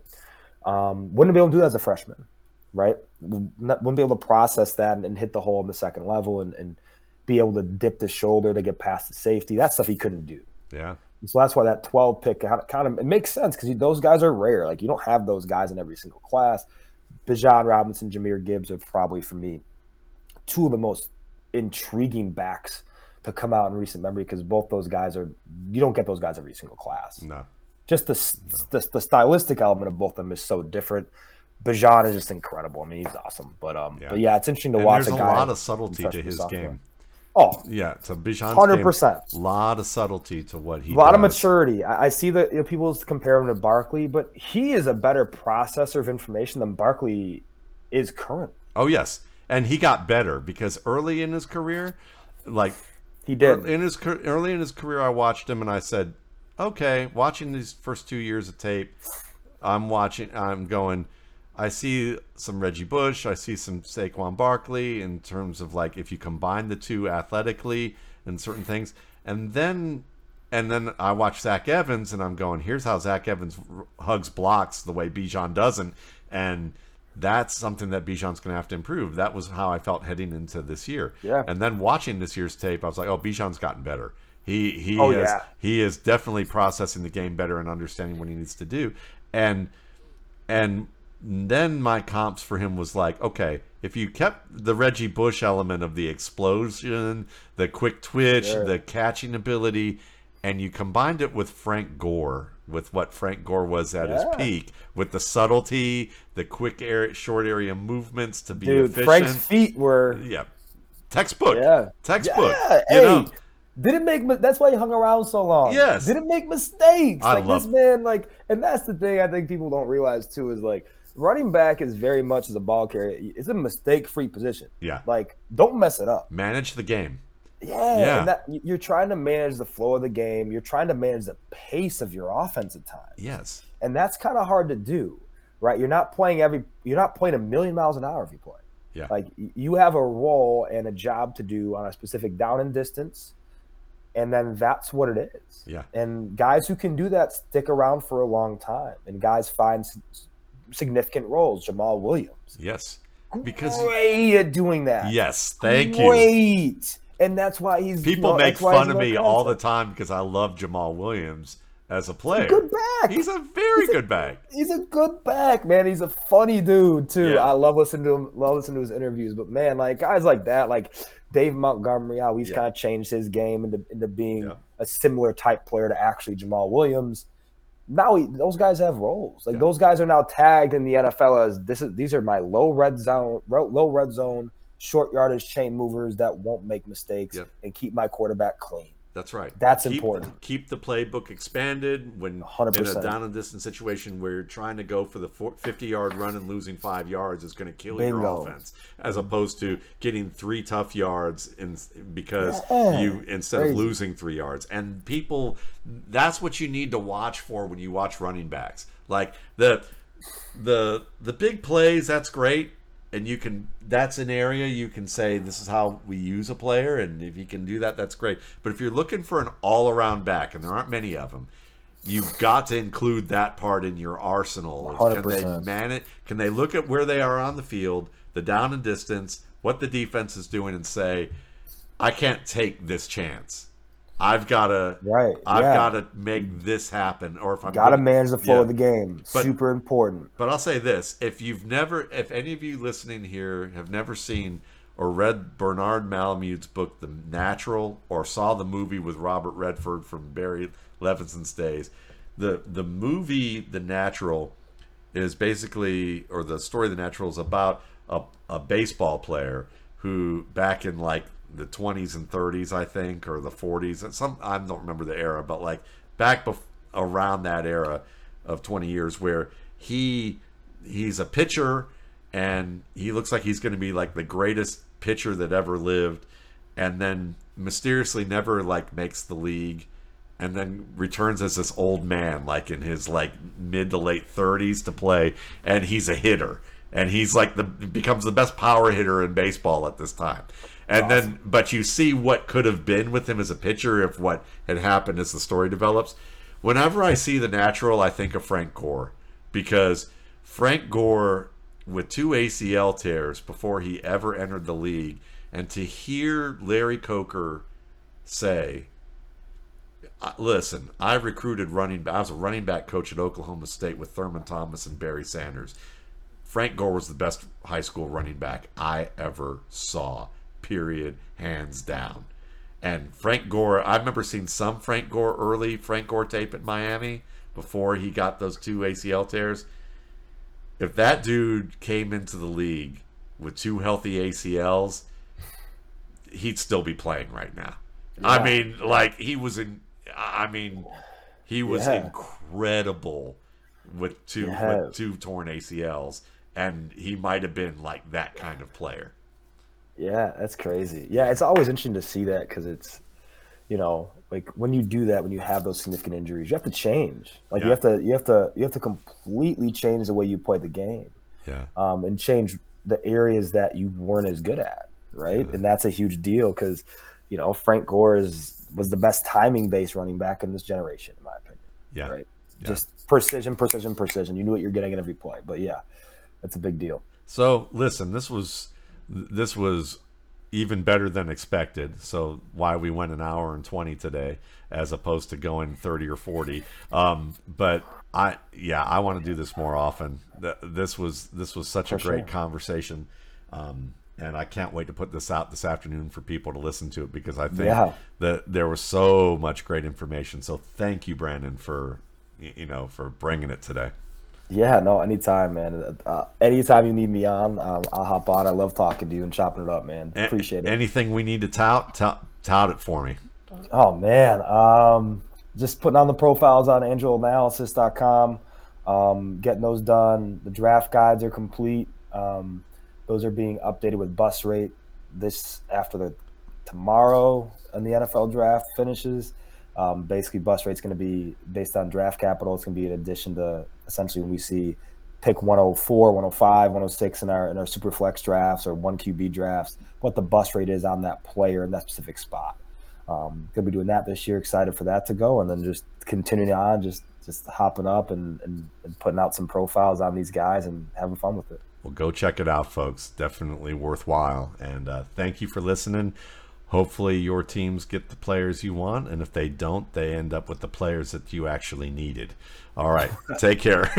Um, wouldn't be able to do that as a freshman, right? Wouldn't be able to process that and, and hit the hole in the second level and, and be able to dip the shoulder to get past the safety. That stuff he couldn't do. Yeah. And so that's why that twelve pick kind of, it makes sense. Cause you, those guys are rare. Like you don't have those guys in every single class. Bijan Robinson, Jahmyr Gibbs are probably for me two of the most intriguing backs to come out in recent memory, because both those guys are, you don't get those guys every single class. No, just the, no. the the stylistic element of both of them is so different. Bijan is just incredible. I mean, he's awesome. But um, yeah, but yeah it's interesting to and watch. There's a, guy a lot of subtlety to his software. game. Oh yeah, to Bijan's one hundred percent. A lot of subtlety to what he. A lot does. of maturity. I, I see that you know, people compare him to Barkley, but he is a better processor of information than Barkley is current. Oh yes. And he got better because early in his career, like he did in his early in his career, I watched him and I said, "Okay, watching these first two years of tape, I'm watching. I'm going. I see some Reggie Bush. I see some Saquon Barkley in terms of like if you combine the two athletically and certain things. And then, and then I watch Zach Evans and I'm going, here's how Zach Evans hugs blocks the way Bijan doesn't." And that's something that Bijan's going to have to improve. That was how I felt heading into this year. Yeah. And then watching this year's tape, I was like, oh, Bijan's gotten better. He he oh, is yeah. he is definitely processing the game better and understanding what he needs to do. And and then my comps for him was like, okay, if you kept the Reggie Bush element of the explosion, the quick twitch, sure. the catching ability, and you combined it with Frank Gore, with what Frank Gore was at yeah. his peak, with the subtlety, the quick air, short area movements to be Dude, efficient. Frank's feet were yeah, textbook, yeah, textbook. Yeah. You hey. know. Didn't make that's why he hung around so long. Yes, didn't make mistakes. I like love this man. Like, and that's the thing I think people don't realize too is like running back is very much as a ball carrier. It's a mistake-free position. Yeah, like don't mess it up. Manage the game. Yeah, yeah. And that, you're trying to manage the flow of the game. You're trying to manage the pace of your offense at times. Yes, and that's kind of hard to do, right? You're not playing every. You're not playing a million miles an hour if you play. Yeah, like you have a role and a job to do on a specific down and distance. And then that's what it is. Yeah. And guys who can do that stick around for a long time. And guys find significant roles. Jamaal Williams. Yes. Because great at doing that. Yes. Thank great. you. Great. And that's why he's people you know, make fun of me all the time because I love Jamaal Williams as a player. He's a good back. He's a very he's a, good back. He's a good back, man. He's a funny dude too. Yeah. I love listening to him. Love listening to his interviews. But man, like guys like that, like. Dave Montgomery, how he's yeah. kind of changed his game into, into being yeah. a similar type player to actually Jamaal Williams. Now he, those guys have roles. Like yeah. those guys are now tagged in the N F L as this is these are my low red zone, low red zone, short yardage chain movers that won't make mistakes yeah. and keep my quarterback clean. That's right. That's keep, important. Keep the playbook expanded when one hundred percent. In a down and distance situation where you're trying to go for the fifty-yard run and losing five yards is going to kill Bingo. your offense, as opposed to getting three tough yards in, because yeah. you instead Crazy. of losing three yards. And people, that's what you need to watch for when you watch running backs. Like the the the big plays, that's great. And you can, that's an area you can say, this is how we use a player. And if you can do that, that's great. But if you're looking for an all around back, and there aren't many of them, you've got to include that part in your arsenal. Can they manage, can they look at where they are on the field, the down and distance, what the defense is doing and say, I can't take this chance. I've got to right, I've yeah. got to make this happen, or if I'm got to manage the flow yeah. of the game, but, super important. But I'll say this: if you've never, if any of you listening here have never seen or read Bernard Malamud's book *The Natural*, or saw the movie with Robert Redford from Barry Levinson's days, the the movie *The Natural* is basically, or the story of *The Natural* is about a a baseball player who back in like. the twenties and thirties, I think, or the forties. Some I don't remember the era, but like back bef- around that era of twenty years, where he he's a pitcher and he looks like he's going to be like the greatest pitcher that ever lived, and then mysteriously never like makes the league, and then returns as this old man, like in his like mid to late thirties to play, and he's a hitter, and he's like the becomes the best power hitter in baseball at this time. And awesome. then, but you see what could have been with him as a pitcher if what had happened as the story develops. Whenever I see The Natural, I think of Frank Gore, because Frank Gore with two A C L tears before he ever entered the league, and to hear Larry Coker say, listen, I recruited running back, I was a running back coach at Oklahoma State with Thurman Thomas and Barry Sanders. Frank Gore was the best high school running back I ever saw. Period, hands down. And Frank Gore, I remember seeing some Frank Gore early Frank Gore tape at Miami before he got those two A C L tears. If that dude came into the league with two healthy A C Ls, he'd still be playing right now. Yeah. I mean, like he was in. I mean, he was yeah. incredible with two yeah. with two torn A C Ls, and he might have been like that kind of player. Yeah, that's crazy. Yeah, it's always interesting to see that because it's, you know, like when you do that, when you have those significant injuries, you have to change. Like yeah. you have to, you have to, you have to completely change the way you play the game. Yeah. Um, and change the areas that you weren't as good at, right? Yeah. And that's a huge deal because, you know, Frank Gore is was the best timing-based running back in this generation, in my opinion. Yeah. Right. Yeah. Just precision, precision, precision. You knew what you're getting in every play, but yeah. That's a big deal. So listen, this was this was even better than expected. So why we went an hour and twenty today as opposed to going thirty or forty. Um, but I yeah, I want to do this more often. This was this was such for a great sure. conversation. Um, and I can't wait to put this out this afternoon for people to listen to it, because I think yeah. that there was so much great information. So thank you, Brandon, for you know for bringing it today. Yeah, no, anytime, man. Uh, anytime you need me on, um, I'll hop on. I love talking to you and chopping it up, man. Appreciate it. Anything we need to tout, tout, tout it for me. Oh, man. Um, just putting on the profiles on angel analysis dot com, um, getting those done. The draft guides are complete. Um, those are being updated with bus rate this after the tomorrow and the N F L draft finishes. Um, basically, bus rate's going to be based on draft capital. It's going to be in addition to essentially when we see pick one oh four, one oh five, one oh six in our in our super flex drafts or one Q B drafts, what the bus rate is on that player in that specific spot. Um, going to be doing that this year. Excited for that to go, and then just continuing on, just just hopping up and, and, and putting out some profiles on these guys and having fun with it. Well, go check it out, folks. Definitely worthwhile. And uh, thank you for listening. Hopefully your teams get the players you want, and if they don't, they end up with the players that you actually needed. All right, take care.